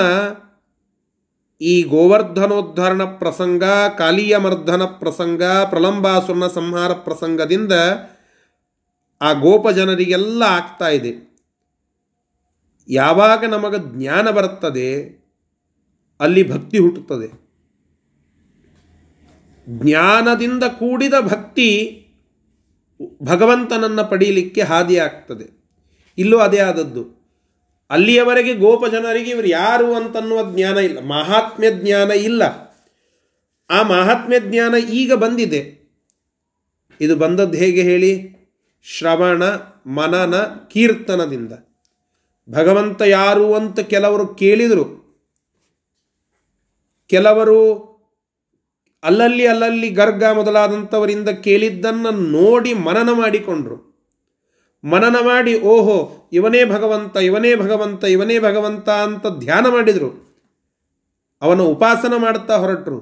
ಈ ಗೋವರ್ಧನೋದ್ಧರಣ ಪ್ರಸಂಗ, ಕಾಲಿಯ ಮರ್ಧನ ಪ್ರಸಂಗ, ಪ್ರಲಂಬಾಸುರನ ಸಂಹಾರ ಪ್ರಸಂಗದಿಂದ ಆ ಗೋಪ ಜನರಿಗೆಲ್ಲ ಆಗ್ತಾ ಇದೆ. ಯಾವಾಗ ನಮಗೆ ಜ್ಞಾನ ಬರುತ್ತದೆ ಅಲ್ಲಿ ಭಕ್ತಿ ಹುಟ್ಟುತ್ತದೆ. ಜ್ಞಾನದಿಂದ ಕೂಡಿದ ಭಕ್ತಿ ಭಗವಂತನನ್ನು ಪಡೀಲಿಕ್ಕೆ ಹಾದಿಯಾಗ್ತದೆ. ಇಲ್ಲೂ ಅದೇ ಆದದ್ದು. ಅಲ್ಲಿಯವರೆಗೆ ಗೋಪ ಜನರಿಗೆ ಇವರು ಯಾರು ಅಂತನ್ನುವ ಜ್ಞಾನ ಇಲ್ಲ, ಮಹಾತ್ಮ್ಯ ಜ್ಞಾನ ಇಲ್ಲ. ಆ ಮಹಾತ್ಮ್ಯ ಜ್ಞಾನ ಈಗ ಬಂದಿದೆ. ಇದು ಬಂದದ್ದು ಹೇಗೆ ಹೇಳಿ? ಶ್ರವಣ ಮನನ ಕೀರ್ತನದಿಂದ. ಭಗವಂತ ಯಾರು ಅಂತ ಕೆಲವರು ಕೇಳಿದರು, ಕೆಲವರು ಅಲ್ಲಲ್ಲಿ ಅಲ್ಲಲ್ಲಿ ಗರ್ಗ ಮೊದಲಾದಂಥವರಿಂದ ಕೇಳಿದ್ದನ್ನು ನೋಡಿ ಮನನ ಮಾಡಿಕೊಂಡ್ರು. ಮನನ ಮಾಡಿ ಓಹೋ ಇವನೇ ಭಗವಂತ, ಇವನೇ ಭಗವಂತ, ಇವನೇ ಭಗವಂತ ಅಂತ ಧ್ಯಾನ ಮಾಡಿದರು, ಅವನ ಉಪಾಸನ ಮಾಡ್ತಾ ಹೊರಟರು.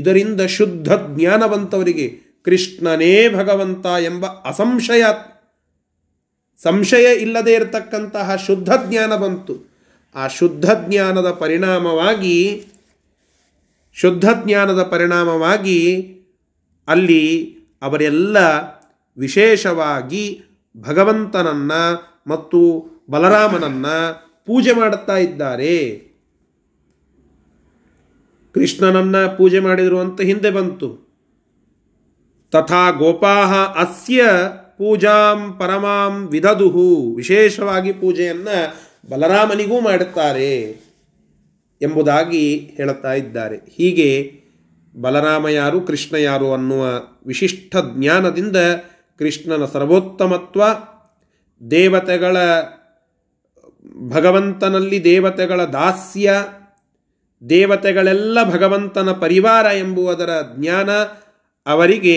ಇದರಿಂದ ಶುದ್ಧ ಜ್ಞಾನವಂತವರಿಗೆ ಕೃಷ್ಣನೇ ಭಗವಂತ ಎಂಬ ಅಸಂಶಯ ಸಂಶಯ ಇಲ್ಲದೆ ಇರತಕ್ಕಂತಹ ಶುದ್ಧ ಜ್ಞಾನ ಬಂತು. ಆ ಶುದ್ಧ ಜ್ಞಾನದ ಪರಿಣಾಮವಾಗಿ ಶುದ್ಧ ಜ್ಞಾನದ ಪರಿಣಾಮವಾಗಿ ಅಲ್ಲಿ ಅವರೆಲ್ಲ ವಿಶೇಷವಾಗಿ ಭಗವಂತನನ್ನು ಮತ್ತು ಬಲರಾಮನನ್ನು ಪೂಜೆ ಮಾಡುತ್ತಾ ಇದ್ದಾರೆ. ಕೃಷ್ಣನನ್ನು ಪೂಜೆ ಮಾಡಿದರು ಅಂತ ಹಿಂದೆ ಬಂತು. ತಥಾ ಗೋಪಾಹ ಅಸ್ಯ ಪೂಜಾಂ ಪರಮಾಂ ವಿದದುಹು, ವಿಶೇಷವಾಗಿ ಪೂಜೆಯನ್ನು ಬಲರಾಮನಿಗೂ ಮಾಡುತ್ತಾರೆ ಎಂಬುದಾಗಿ ಹೇಳುತ್ತಾ ಇದ್ದಾರೆ. ಹೀಗೆ ಬಲರಾಮ ಯಾರು, ಕೃಷ್ಣ ಯಾರು ಅನ್ನುವ ವಿಶಿಷ್ಟ ಜ್ಞಾನದಿಂದ ಕೃಷ್ಣನ ಸರ್ವೋತ್ತಮತ್ವ, ದೇವತೆಗಳ ಭಗವಂತನಲ್ಲಿ ದೇವತೆಗಳ ದಾಸ್ಯ, ದೇವತೆಗಳೆಲ್ಲ ಭಗವಂತನ ಪರಿವಾರ ಎಂಬುವುದರ ಜ್ಞಾನ ಅವರಿಗೆ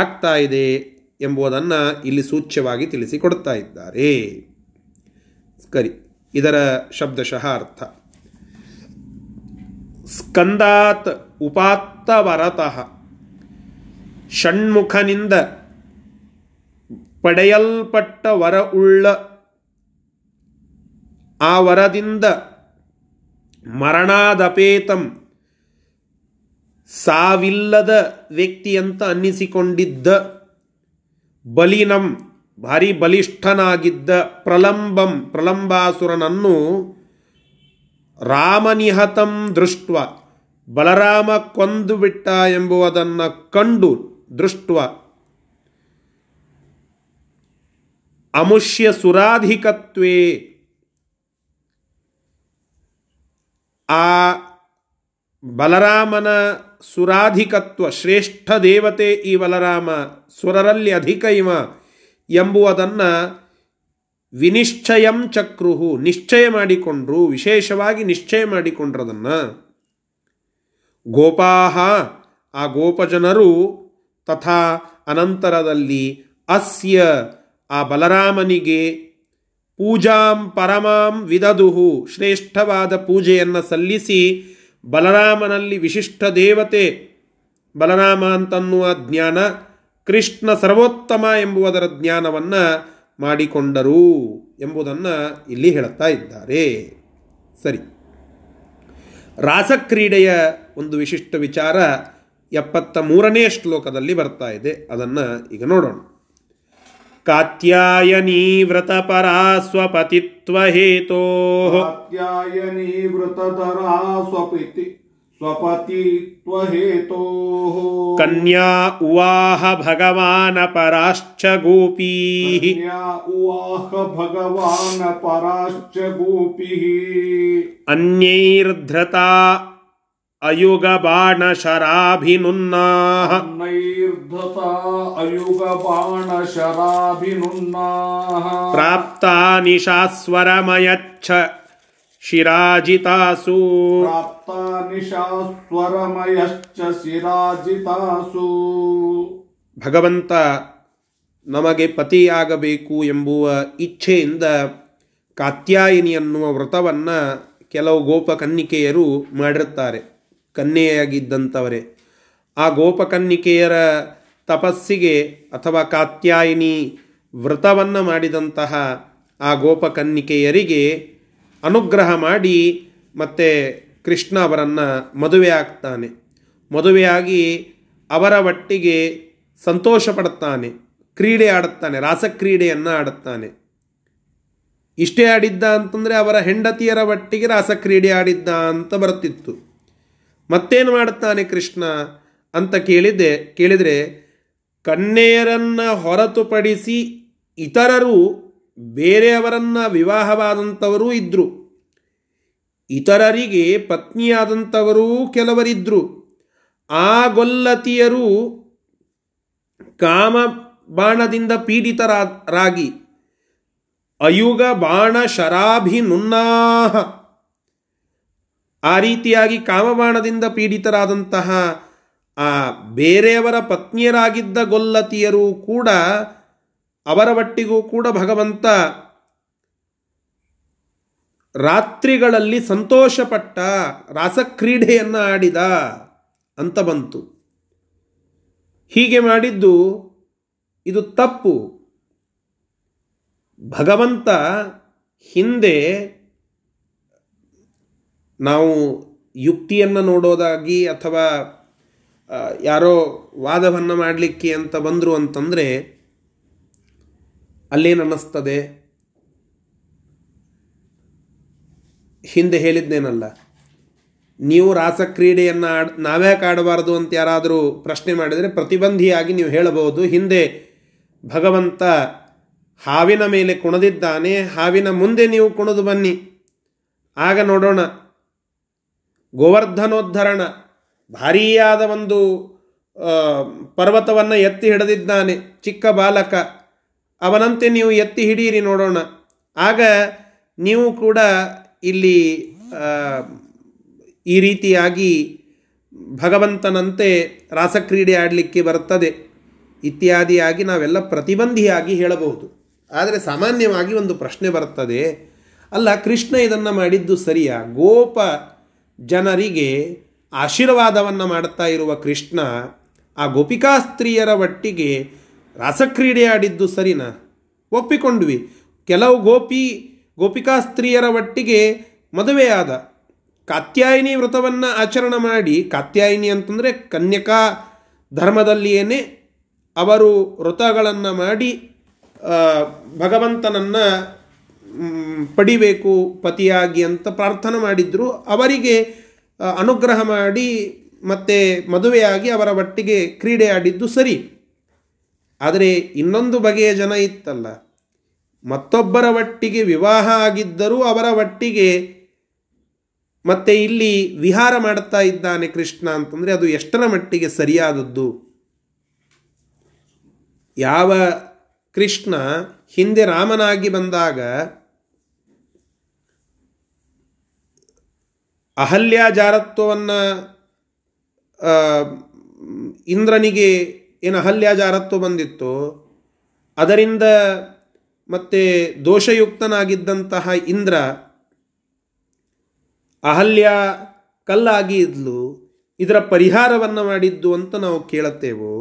ಆಗ್ತಾ ಇದೆ ಎಂಬುದನ್ನು ಇಲ್ಲಿ ಸೂಚ್ಯವಾಗಿ ತಿಳಿಸಿಕೊಡ್ತಾ ಇದ್ದಾರೆ. ಸರಿ, ಇದರ ಶಬ್ದಶಃ ಅರ್ಥ. ಸ್ಕಂದಾತ್ ಉಪಾತ್ತ ವರತಃ, ಷಣ್ಮುಖನಿಂದ ಪಡೆಯಲ್ಪಟ್ಟ ವರ ಉಳ್ಳ, ಆ ವರದಿಂದ ಮರಣಾದಪೇತಂ, ಸಾವಿಲ್ಲದ ವ್ಯಕ್ತಿಯಂತ ಅನ್ನಿಸಿಕೊಂಡಿದ್ದ, ಬಲಿನಂ ಭಾರಿ ಬಲಿಷ್ಠನಾಗಿದ್ದ ಪ್ರಲಂಬಂ ಪ್ರಲಂಬಾಸುರನನ್ನು ರಾಮನಿಹತಂ ದೃಷ್ಟ್ವ, ಬಲರಾಮ ಕೊಂದು ಬಿಟ್ಟ ಎಂಬುವುದನ್ನು ಕಂಡು, ದೃಷ್ಟ್ವ ಅಮುಷ್ಯ ಸುರಾಧಿಕತ್ವೇ, ಆ ಬಲರಾಮನ ಸುರಾಧಿಕತ್ವ, ಶ್ರೇಷ್ಠ ದೇವತೆ ಈ ಬಲರಾಮ, ಸುರರಲ್ಲಿ ಅಧಿಕ ಇವ ಎಂಬುವುದನ್ನು ವಿನಿಶ್ಚಯಂ ಚಕ್ರುಹು, ನಿಶ್ಚಯ ಮಾಡಿಕೊಂಡ್ರು, ವಿಶೇಷವಾಗಿ ನಿಶ್ಚಯ ಮಾಡಿಕೊಂಡ್ರದನ್ನು. ಗೋಪಾಹ, ಆ ಗೋಪಜನರು, ತಥಾ ಅನಂತರದಲ್ಲಿ, ಅಸ್ಯ ಆ ಬಲರಾಮನಿಗೆ, ಪೂಜಾಂ ಪರಮಾಂ ವಿದದುಹು, ಶ್ರೇಷ್ಠವಾದ ಪೂಜೆಯನ್ನು ಸಲ್ಲಿಸಿ, ಬಲರಾಮನಲ್ಲಿ ವಿಶಿಷ್ಟ ದೇವತೆ ಬಲರಾಮ ಅಂತನ್ನುವ ಜ್ಞಾನ, ಕೃಷ್ಣ ಸರ್ವೋತ್ತಮ ಎಂಬುವುದರ ಜ್ಞಾನವನ್ನು ಮಾಡಿಕೊಂಡರು ಎಂಬುದನ್ನು ಇಲ್ಲಿ ಹೇಳುತ್ತಾ ಇದ್ದಾರೆ. ಸರಿ, ರಾಸಕ್ರೀಡೆಯ ಒಂದು ವಿಶಿಷ್ಟ ವಿಚಾರ ಎಪ್ಪತ್ತ ಮೂರನೇ ಶ್ಲೋಕದಲ್ಲಿ ಬರ್ತಾ ಇದೆ, ಅದನ್ನು ಈಗ ನೋಡೋಣ. ಕಾತ್ಯಾಯನೀ ವ್ರತಪರಾ ಸ್ವಪತಿತ್ವಹೇತೋಃ, ಕಾತ್ಯಾಯನೀ ವ್ರತಧರಾ ಸ್ವಪತಿ ಸ್ವಪತಿತ್ವಹೇತೋಃ, ಕನ್ಯಾ ಉವಾಹ ಭಗವಾನ್ ಪರಾಶ್ಚ ಗೋಪೀಃ, ಕನ್ಯಾ ಉವಾಹ ಭಗವಾನ್ ಪರಾಶ್ಚ ಗೋಪೀಃ, ಅನ್ಯೈರ್ಧೃತಾ ಅಯುಗ ಬಾಣ ಶರಾಭಿನುನ್ನಾಃ, ನೈರ್ಧತಾ ಅಯುಗ ಬಾಣ ಶರಾಭಿನುನ್ನಾಃ, ಪ್ರಾಪ್ತಾನಿ ಶಾಸ್ವರಮಯಚ್ಛ ಶಿರಾಜಿತಾಸು, ಪ್ರಾಪ್ತಾನಿ ಶಾಸ್ವರಮಯಚ್ಛ ಶಿರಾಜಿತಾಸು. ಭಗವಂತ ನಮಗೆ ಪತಿಯಾಗಬೇಕು ಎಂಬುವ ಇಚ್ಛೆಯಿಂದ ಕಾತ್ಯಾಯಿನಿ ಅನ್ನುವ ವ್ರತವನ್ನು ಕೆಲವು ಗೋಪಕನ್ನಿಕೆಯರು ಮಾಡಿರ್ತಾರೆ, ಕನ್ಯೆಯಾಗಿದ್ದಂಥವರೇ. ಆ ಗೋಪಕನ್ನಿಕೆಯರ ತಪಸ್ಸಿಗೆ ಅಥವಾ ಕಾತ್ಯಾಯಿನಿ ವ್ರತವನ್ನು ಮಾಡಿದಂತಹ ಆ ಗೋಪಕನ್ನಿಕೆಯರಿಗೆ ಅನುಗ್ರಹ ಮಾಡಿ ಮತ್ತೆ ಕೃಷ್ಣ ಅವರನ್ನು ಮದುವೆಯಾಗ್ತಾನೆ. ಮದುವೆಯಾಗಿ ಅವರ ಒಟ್ಟಿಗೆ ಸಂತೋಷ ಪಡುತ್ತಾನೆ, ಕ್ರೀಡೆ ಆಡುತ್ತಾನೆ, ರಾಸಕ್ರೀಡೆಯನ್ನು ಆಡುತ್ತಾನೆ. ಇಷ್ಟೇ ಆಡಿದ್ದ ಅಂತಂದರೆ ಅವರ ಹೆಂಡತಿಯರ ಒಟ್ಟಿಗೆ ರಾಸಕ್ರೀಡೆ ಆಡಿದ್ದ ಅಂತ ಬರ್ತಿತ್ತು. ಮತ್ತೇನು ಮಾಡುತ್ತಾನೆ ಕೃಷ್ಣ? ಅಂತ ಕೇಳಿದ್ದೆ ಕೇಳಿದರೆ ಕನ್ಯೆಯರನ್ನು ಹೊರತುಪಡಿಸಿ ಇತರರು ಬೇರೆಯವರನ್ನು ವಿವಾಹವಾದಂಥವರೂ ಇದ್ದರು, ಇತರರಿಗೆ ಪತ್ನಿಯಾದಂಥವರೂ ಕೆಲವರಿದ್ದರು. ಆ ಗೊಲ್ಲತಿಯರು ಕಾಮ ಬಾಣದಿಂದ ಪೀಡಿತರಾಗಿ ಅಯುಗ ಬಾಣ ಶರಾಭಿ ನುನ್ನಾಹ, ಆ ರೀತಿಯಾಗಿ ಕಾಮಬಾಣದಿಂದ ಪೀಡಿತರಾದಂತಹ ಆ ಬೇರೆಯವರ ಪತ್ನಿಯರಾಗಿದ್ದ ಗೊಲ್ಲತಿಯರೂ ಕೂಡ ಅವರ ಬಟ್ಟಿಗೂ ಕೂಡ ಭಗವಂತ ರಾತ್ರಿಗಳಲ್ಲಿ ಸಂತೋಷಪಟ್ಟ, ರಾಸಕ್ರೀಡೆಯನ್ನು ಆಡಿದ ಅಂತ ಬಂತು. ಹೀಗೆ ಮಾಡಿದ್ದು ಇದು ತಪ್ಪು. ಭಗವಂತ ಹಿಂದೆ ನಾವು ಯುಕ್ತಿಯನ್ನು ನೋಡೋದಾಗಿ ಅಥವಾ ಯಾರೋ ವಾದವನ್ನು ಮಾಡಲಿಕ್ಕೆ ಅಂತ ಬಂದರು ಅಂತಂದರೆ ಅಲ್ಲೇನು ಅನ್ನಿಸ್ತದೆ? ಹಿಂದೆ ಹೇಳಿದ್ದೇನಲ್ಲ, ನೀವು ರಾಸಕ್ರೀಡೆಯನ್ನು ಆಡ್ ನಾವ್ಯಾಕೆ ಆಡಬಾರ್ದು ಅಂತ ಯಾರಾದರೂ ಪ್ರಶ್ನೆ ಮಾಡಿದರೆ ಪ್ರತಿಬಂಧಿಯಾಗಿ ನೀವು ಹೇಳಬಹುದು, ಹಿಂದೆ ಭಗವಂತ ಹಾವಿನ ಮೇಲೆ ಕುಣಿದಿದ್ದಾನೆ, ಹಾವಿನ ಮುಂದೆ ನೀವು ಕುಣಿದು ಬನ್ನಿ, ಆಗ ನೋಡೋಣ. ಗೋವರ್ಧನೋದ್ಧರಣ, ಭಾರೀಯಾದ ಒಂದು ಪರ್ವತವನ್ನು ಎತ್ತಿ ಹಿಡಿದಿದ್ದಾನೆ ಚಿಕ್ಕ ಬಾಲಕ, ಅವನಂತೆ ನೀವು ಎತ್ತಿ ಹಿಡೀರಿ ನೋಡೋಣ, ಆಗ ನೀವು ಕೂಡ ಇಲ್ಲಿ ಈ ರೀತಿಯಾಗಿ ಭಗವಂತನಂತೆ ರಾಸಕ್ರೀಡೆ ಆಡಲಿಕ್ಕೆ ಬರ್ತದೆ ಇತ್ಯಾದಿಯಾಗಿ ನಾವೆಲ್ಲ ಪ್ರತಿಬಂಧಿಯಾಗಿ ಹೇಳಬಹುದು. ಆದರೆ ಸಾಮಾನ್ಯವಾಗಿ ಒಂದು ಪ್ರಶ್ನೆ ಬರ್ತದೆ, ಅಲ್ಲ ಕೃಷ್ಣ ಇದನ್ನು ಮಾಡಿದ್ದು ಸರಿಯಾ? ಗೋಪ ಜನರಿಗೆ ಆಶೀರ್ವಾದವನ್ನು ಮಾಡ್ತಾ ಇರುವ ಕೃಷ್ಣ ಆ ಗೋಪಿಕಾ ಸ್ತ್ರೀಯರ ಒಟ್ಟಿಗೆ ರಾಸಕ್ರೀಡೆ ಆಡಿದ್ದು ಸರಿನಾ? ಒಪ್ಪಿಕೊಂಡ್ವಿ. ಕೆಲವು ಗೋಪಿ ಗೋಪಿಕಾ ಸ್ತ್ರೀಯರ ಒಟ್ಟಿಗೆ ಮದುವೆಯಾದ, ಕಾತ್ಯಾಯಿನಿ ವ್ರತವನ್ನು ಆಚರಣೆ ಮಾಡಿ, ಕಾತ್ಯಾಯಿನಿ ಅಂತಂದರೆ ಕನ್ಯಕಾ ಧರ್ಮದಲ್ಲಿಯೇ ಅವರು ವ್ರತಗಳನ್ನು ಮಾಡಿ ಭಗವಂತನನ್ನು ಪಡಿಬೇಕು ಪತಿಯಾಗಿ ಅಂತ ಪ್ರಾರ್ಥನೆ ಮಾಡಿದ್ರು. ಅವರಿಗೆ ಅನುಗ್ರಹ ಮಾಡಿ ಮತ್ತೆ ಮದುವೆಯಾಗಿ ಅವರ ಒಟ್ಟಿಗೆ ಕ್ರೀಡೆ ಆಡಿದ್ದು ಸರಿ. ಆದರೆ ಇನ್ನೊಂದು ಬಗೆಯ ಜನ ಇತ್ತಲ್ಲ, ಮತ್ತೊಬ್ಬರ ಒಟ್ಟಿಗೆ ವಿವಾಹ ಆಗಿದ್ದರೂ ಅವರ ಒಟ್ಟಿಗೆ ಮತ್ತೆ ಇಲ್ಲಿ ವಿಹಾರ ಮಾಡುತ್ತಾ ಇದ್ದಾನೆ ಕೃಷ್ಣ ಅಂತಂದರೆ ಅದು ಎಷ್ಟರ ಮಟ್ಟಿಗೆ ಸರಿಯಾದದ್ದು? ಯಾವ ಕೃಷ್ಣ ಹಿಂದೆ ರಾಮನಾಗಿ ಬಂದಾಗ ಅಹಲ್ಯಾ ಜಾರತ್ವವನ್ನು ಇಂದ್ರನಿಗೆ ಏನು ಅಹಲ್ಯಾ ಜಾರತ್ವ ಬಂದಿತ್ತು, ಅದರಿಂದ ಮತ್ತೆ ದೋಷಯುಕ್ತನಾಗಿದ್ದಂತಹ ಇಂದ್ರ, ಅಹಲ್ಯ ಕಲ್ಲಾಗಿ ಇದ್ಲು, ಇದರ ಪರಿಹಾರವನ್ನು ಮಾಡಿದ್ದು ಅಂತ ನಾವು ಕೇಳುತ್ತೇವೋ,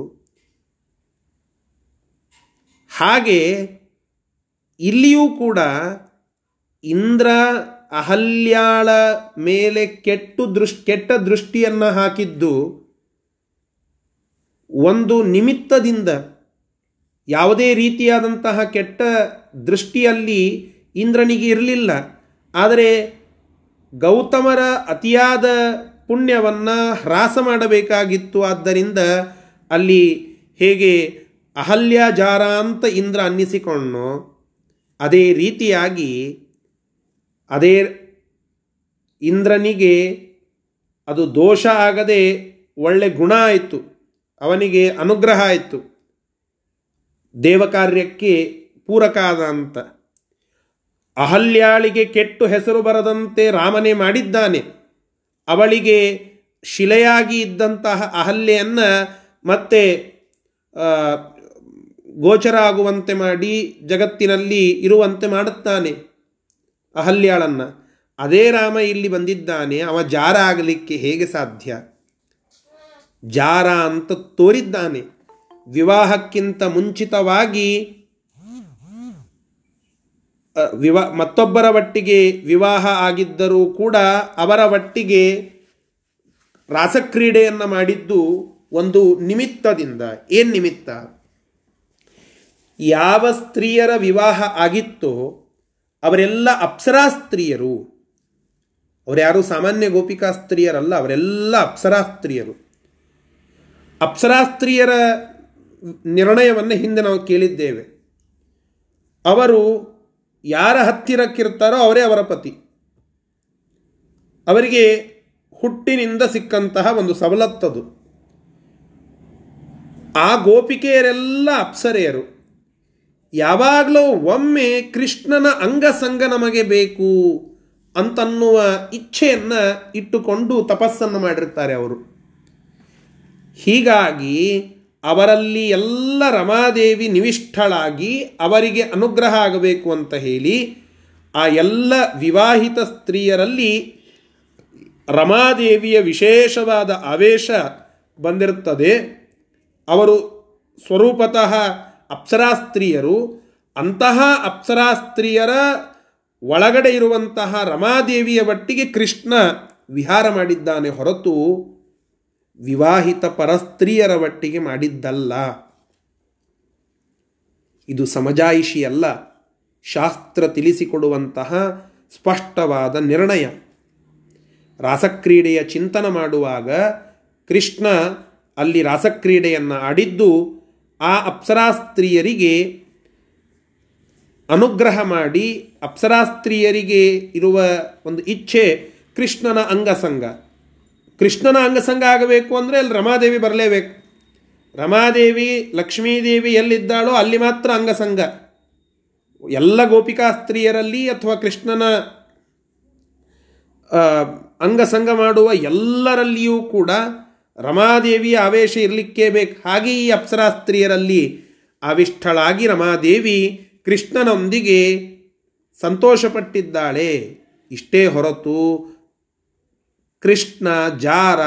ಹಾಗೆ ಇಲ್ಲಿಯೂ ಕೂಡ ಇಂದ್ರ ಅಹಲ್ಯಾಳ ಮೇಲೆ ಕೆಟ್ಟು ದೃಷ್ಟಿ ಕೆಟ್ಟ ದೃಷ್ಟಿಯನ್ನು ಹಾಕಿದ್ದು ಒಂದು ನಿಮಿತ್ತದಿಂದ. ಯಾವುದೇ ರೀತಿಯಾದಂತಹ ಕೆಟ್ಟ ದೃಷ್ಟಿಯಲ್ಲಿ ಇಂದ್ರನಿಗೆ ಇರಲಿಲ್ಲ, ಆದರೆ ಗೌತಮರ ಅತಿಯಾದ ಪುಣ್ಯವನ್ನು ಹ್ರಾಸ ಮಾಡಬೇಕಾಗಿತ್ತು. ಆದ್ದರಿಂದ ಅಲ್ಲಿ ಹೇಗೆ ಅಹಲ್ಯಾ ಜಾರ ಅಂತ ಇಂದ್ರ ಅನ್ನಿಸಿಕೊಂಡೋ ಅದೇ ರೀತಿಯಾಗಿ ಅದೇ ಇಂದ್ರನಿಗೆ ಅದು ದೋಷ ಆಗದೆ ಒಳ್ಳೆ ಗುಣ ಆಯಿತು, ಅವನಿಗೆ ಅನುಗ್ರಹ ಆಯಿತು, ದೇವಕಾರ್ಯಕ್ಕೆ ಪೂರಕ ಆದ ಅಂತ. ಅಹಲ್ಯಾಳಿಗೆ ಕೆಟ್ಟು ಹೆಸರು ಬರದಂತೆ ರಾಮನೇ ಮಾಡಿದ್ದಾನೆ. ಅವಳಿಗೆ ಶಿಲೆಯಾಗಿ ಇದ್ದಂತಹ ಅಹಲ್ಯೆಯನ್ನು ಮತ್ತೆ ಗೋಚರ ಆಗುವಂತೆ ಮಾಡಿ ಜಗತ್ತಿನಲ್ಲಿ ಇರುವಂತೆ ಮಾಡುತ್ತಾನೆ ಅಹಲ್ಯಾಳನ್ನು. ಅದೇ ರಾಮ ಇಲ್ಲಿ ಬಂದಿದ್ದಾನೆ, ಅವ ಜಾರ ಆಗಲಿಕ್ಕೆ ಹೇಗೆ ಸಾಧ್ಯ? ಜಾರ ಅಂತ ತೋರಿದ್ದಾನೆ. ವಿವಾಹಕ್ಕಿಂತ ಮುಂಚಿತವಾಗಿ ವಿವಾ ಮತ್ತೊಬ್ಬರ ಒಟ್ಟಿಗೆ ವಿವಾಹ ಆಗಿದ್ದರೂ ಕೂಡ ಅವರ ಒಟ್ಟಿಗೆ ರಾಸಕ್ರೀಡೆಯನ್ನು ಮಾಡಿದ್ದು ಒಂದು ನಿಮಿತ್ತದಿಂದ. ಏನು ನಿಮಿತ್ತ? ಯಾವ ಸ್ತ್ರೀಯರ ವಿವಾಹ ಆಗಿತ್ತೋ ಅವರೆಲ್ಲ ಅಪ್ಸರಾ ಸ್ತ್ರೀಯರು, ಅವರ್ಯಾರು ಸಾಮಾನ್ಯ ಗೋಪಿಕಾ ಸ್ತ್ರೀಯರಲ್ಲ, ಅವರೆಲ್ಲ ಅಪ್ಸರಾ ಸ್ತ್ರೀಯರು. ಅಪ್ಸರಾಸ್ತ್ರೀಯರ ನಿರ್ಣಯವನ್ನು ಹಿಂದೆ ನಾವು ಕೇಳಿದ್ದೇವೆ. ಅವರು ಯಾರ ಹತ್ತಿರಕ್ಕಿರ್ತಾರೋ ಅವರೇ ಅವರ ಪತಿ. ಅವರಿಗೆ ಹುಟ್ಟಿನಿಂದ ಸಿಕ್ಕಂತಹ ಒಂದು ಸವಲತ್ತದು. ಆ ಗೋಪಿಕೆಯರೆಲ್ಲ ಅಪ್ಸರೆಯರು. ಯಾವಾಗಲೂ ಒಮ್ಮೆ ಕೃಷ್ಣನ ಅಂಗಸಂಗ ನಮಗೆ ಬೇಕು ಅಂತನ್ನುವ ಇಚ್ಛೆಯನ್ನು ಇಟ್ಟುಕೊಂಡು ತಪಸ್ಸನ್ನು ಮಾಡಿರ್ತಾರೆ ಅವರು. ಹೀಗಾಗಿ ಅವರಲ್ಲಿ ಎಲ್ಲ ರಮಾದೇವಿ ನಿವಿಷ್ಠಳಾಗಿ ಅವರಿಗೆ ಅನುಗ್ರಹ ಆಗಬೇಕು ಅಂತ ಹೇಳಿ ಆ ಎಲ್ಲ ವಿವಾಹಿತ ಸ್ತ್ರೀಯರಲ್ಲಿ ರಮಾದೇವಿಯ ವಿಶೇಷವಾದ ಆವೇಶ ಬಂದಿರುತ್ತದೆ. ಅವರು ಸ್ವರೂಪತಃ ಅಪ್ಸರಾಸ್ತ್ರೀಯರು. ಅಂತಹ ಅಪ್ಸರಾಸ್ತ್ರೀಯರ ಒಳಗಡೆ ಇರುವಂತಹ ರಮಾದೇವಿಯ ಒಟ್ಟಿಗೆ ಕೃಷ್ಣ ವಿಹಾರ ಮಾಡಿದ್ದಾನೆ ಹೊರತು ವಿವಾಹಿತ ಪರಸ್ತ್ರೀಯರ ಒಟ್ಟಿಗೆ ಮಾಡಿದ್ದಲ್ಲ. ಇದು ಸಮಜಾಯಿಷಿಯಲ್ಲ, ಶಾಸ್ತ್ರ ತಿಳಿಸಿಕೊಡುವಂತಹ ಸ್ಪಷ್ಟವಾದ ನಿರ್ಣಯ. ರಾಸಕ್ರೀಡೆಯ ಚಿಂತನೆ ಮಾಡುವಾಗ ಕೃಷ್ಣ ಅಲ್ಲಿ ರಾಸಕ್ರೀಡೆಯನ್ನು ಆಡಿದ್ದು ಆ ಅಪ್ಸರಾಸ್ತ್ರೀಯರಿಗೆ ಅನುಗ್ರಹ ಮಾಡಿ ಅಪ್ಸರಾಸ್ತ್ರೀಯರಿಗೆ ಇರುವ ಒಂದು ಇಚ್ಛೆ ಕೃಷ್ಣನ ಅಂಗಸಂಗ. ಕೃಷ್ಣನ ಅಂಗಸಂಗ ಆಗಬೇಕು ಅಂದರೆ ಅಲ್ಲಿ ರಮಾದೇವಿ ಬರಲೇಬೇಕು. ರಮಾದೇವಿ ಲಕ್ಷ್ಮೀದೇವಿ ಎಲ್ಲಿದ್ದಾಳೋ ಅಲ್ಲಿ ಮಾತ್ರ ಅಂಗಸಂಗ. ಎಲ್ಲ ಗೋಪಿಕಾ ಸ್ತ್ರೀಯರಲ್ಲಿ ಅಥವಾ ಕೃಷ್ಣನ ಅಂಗಸಂಗ ಮಾಡುವ ಎಲ್ಲರಲ್ಲಿಯೂ ಕೂಡ ರಮಾದೇವಿಯ ಆವೇಶ ಇರಲಿಕ್ಕೇ ಬೇಕು. ಹಾಗೆ ಈ ಅಪ್ಸರಾಸ್ತ್ರೀಯರಲ್ಲಿ ಆವಿಷ್ಠಳಾಗಿ ರಮಾದೇವಿ ಕೃಷ್ಣನೊಂದಿಗೆ ಸಂತೋಷಪಟ್ಟಿದ್ದಾಳೆ. ಇಷ್ಟೇ ಹೊರತು ಕೃಷ್ಣ ಜಾರ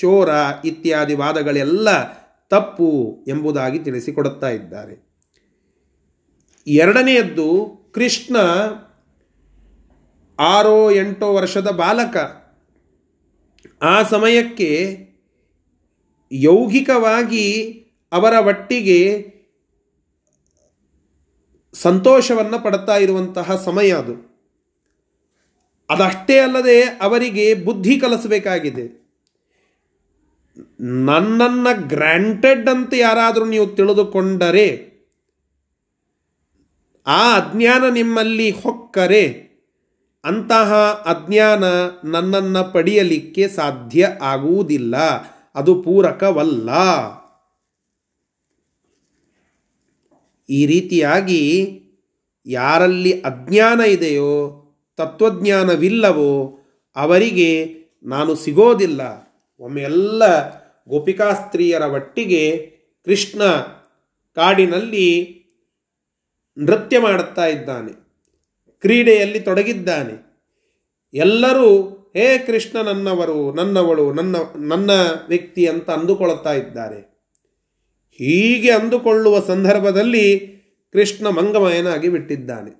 ಚೋರ ಇತ್ಯಾದಿ ವಾದಗಳೆಲ್ಲ ತಪ್ಪು ಎಂಬುದಾಗಿ ತಿಳಿಸಿಕೊಡುತ್ತಾ ಇದ್ದಾರೆ. ಎರಡನೆಯದ್ದು, ಕೃಷ್ಣ ಆರೋ ಎಂಟೋ ವರ್ಷದ ಬಾಲಕ. ಆ ಸಮಯಕ್ಕೆ ಯೌಗಿಕವಾಗಿ ಅವರ ಒಟ್ಟಿಗೆ ಸಂತೋಷವನ್ನು ಪಡ್ತಾ ಇರುವಂತಹ ಸಮಯ ಅದು. ಅದಷ್ಟೇ ಅಲ್ಲದೆ ಅವರಿಗೆ ಬುದ್ಧಿ ಕಲಿಸಬೇಕಾಗಿದೆ. ನನ್ನನ್ನು ಗ್ರ್ಯಾಂಟೆಡ್ ಅಂತ ಯಾರಾದರೂ ನೀವು ತಿಳಿದುಕೊಂಡರೆ, ಆ ಅಜ್ಞಾನ ನಿಮ್ಮಲ್ಲಿ ಹೊಕ್ಕರೆ ಅಂತಹ ಅಜ್ಞಾನ ನನ್ನನ್ನು ಪಡೆಯಲಿಕ್ಕೆ ಸಾಧ್ಯ ಆಗುವುದಿಲ್ಲ, ಅದು ಪೂರಕವಲ್ಲ. ಈ ರೀತಿಯಾಗಿ ಯಾರಲ್ಲಿ ಅಜ್ಞಾನ ಇದೆಯೋ, ತತ್ವಜ್ಞಾನವಿಲ್ಲವೋ ಅವರಿಗೆ ನಾನು ಸಿಗೋದಿಲ್ಲ. ಒಮ್ಮೆ ಎಲ್ಲ ಗೋಪಿಕಾಸ್ತ್ರೀಯರ ಒಟ್ಟಿಗೆ ಕೃಷ್ಣ ಕಾಡಿನಲ್ಲಿ ನೃತ್ಯ ಮಾಡುತ್ತಾ ಇದ್ದಾನೆ, ಕ್ರೀಡೆಯಲ್ಲಿ ತೊಡಗಿದ್ದಾನೆ. ಎಲ್ಲರೂ ಹೇ ಕೃಷ್ಣ ನನ್ನವರು, ನನ್ನವಳು, ನನ್ನ ನನ್ನ ವ್ಯಕ್ತಿ ಅಂತ ಅಂದುಕೊಳ್ಳುತ್ತಾ ಇದ್ದಾರೆ. ಹೀಗೆ ಅಂದುಕೊಳ್ಳುವ ಸಂದರ್ಭದಲ್ಲಿ ಕೃಷ್ಣ ಮಂಗಮಯನಾಗಿ ಬಿಟ್ಟಿದ್ದಾನೆ.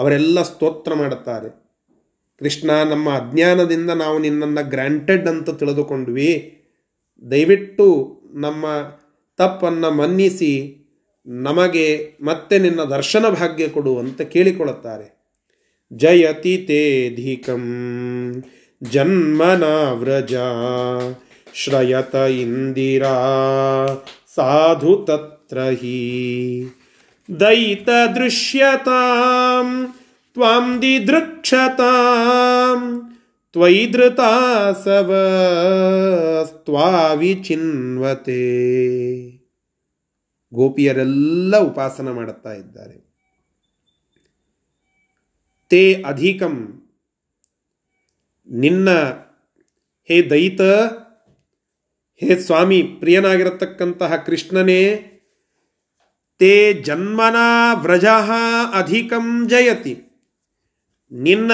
ಅವರೆಲ್ಲ ಸ್ತೋತ್ರ ಮಾಡುತ್ತಾರೆ, ಕೃಷ್ಣ ನಮ್ಮ ಅಜ್ಞಾನದಿಂದ ನಾವು ನಿನ್ನನ್ನು ಗ್ರ್ಯಾಂಟೆಡ್ ಅಂತ ತಿಳಿದುಕೊಂಡ್ವಿ, ದಯವಿಟ್ಟು ನಮ್ಮ ತಪ್ಪನ್ನು ಮನ್ನಿಸಿ ನಮಗೆ ಮತ್ತೆ ನಿನ್ನ ದರ್ಶನ ಭಾಗ್ಯ ಕೊಡು ಅಂತ ಕೇಳಿಕೊಳ್ಳುತ್ತಾರೆ. ಜಯತಿ ತೇಧಿಕಂ ಜನ್ಮನಾ ವ್ರಜ ಶ್ರಯತ ಇಂದಿರಾ ಸಾಧು ತತ್ರಹಿ ದಯಿತ ದೃಶ್ಯತಾಂ ತ್ವಾಂ ದಿದೃಕ್ಷತಾಂ ತ್ವಯಿ ಧೃತಾಸವಸ್ತ್ವಾವಿ ಚಿನ್ವತೆ. ಗೋಪಿಯರೆಲ್ಲ ಉಪಾಸನ ಮಾಡುತ್ತಾ ಇದ್ದಾರೆ. ತೇ ಅಧಿಕಂ, ನಿನ್ನ ಹೇ ದಯಿತ, ಹೇ ಸ್ವಾಮಿ ಪ್ರಿಯನಾಗಿರತಕ್ಕಂತಹ ಕೃಷ್ಣನೇ, ತೇ ಜನ್ಮನಾ ವ್ರಜಃ ಅಧಿಕಂ ಜಯತಿ, ನಿನ್ನ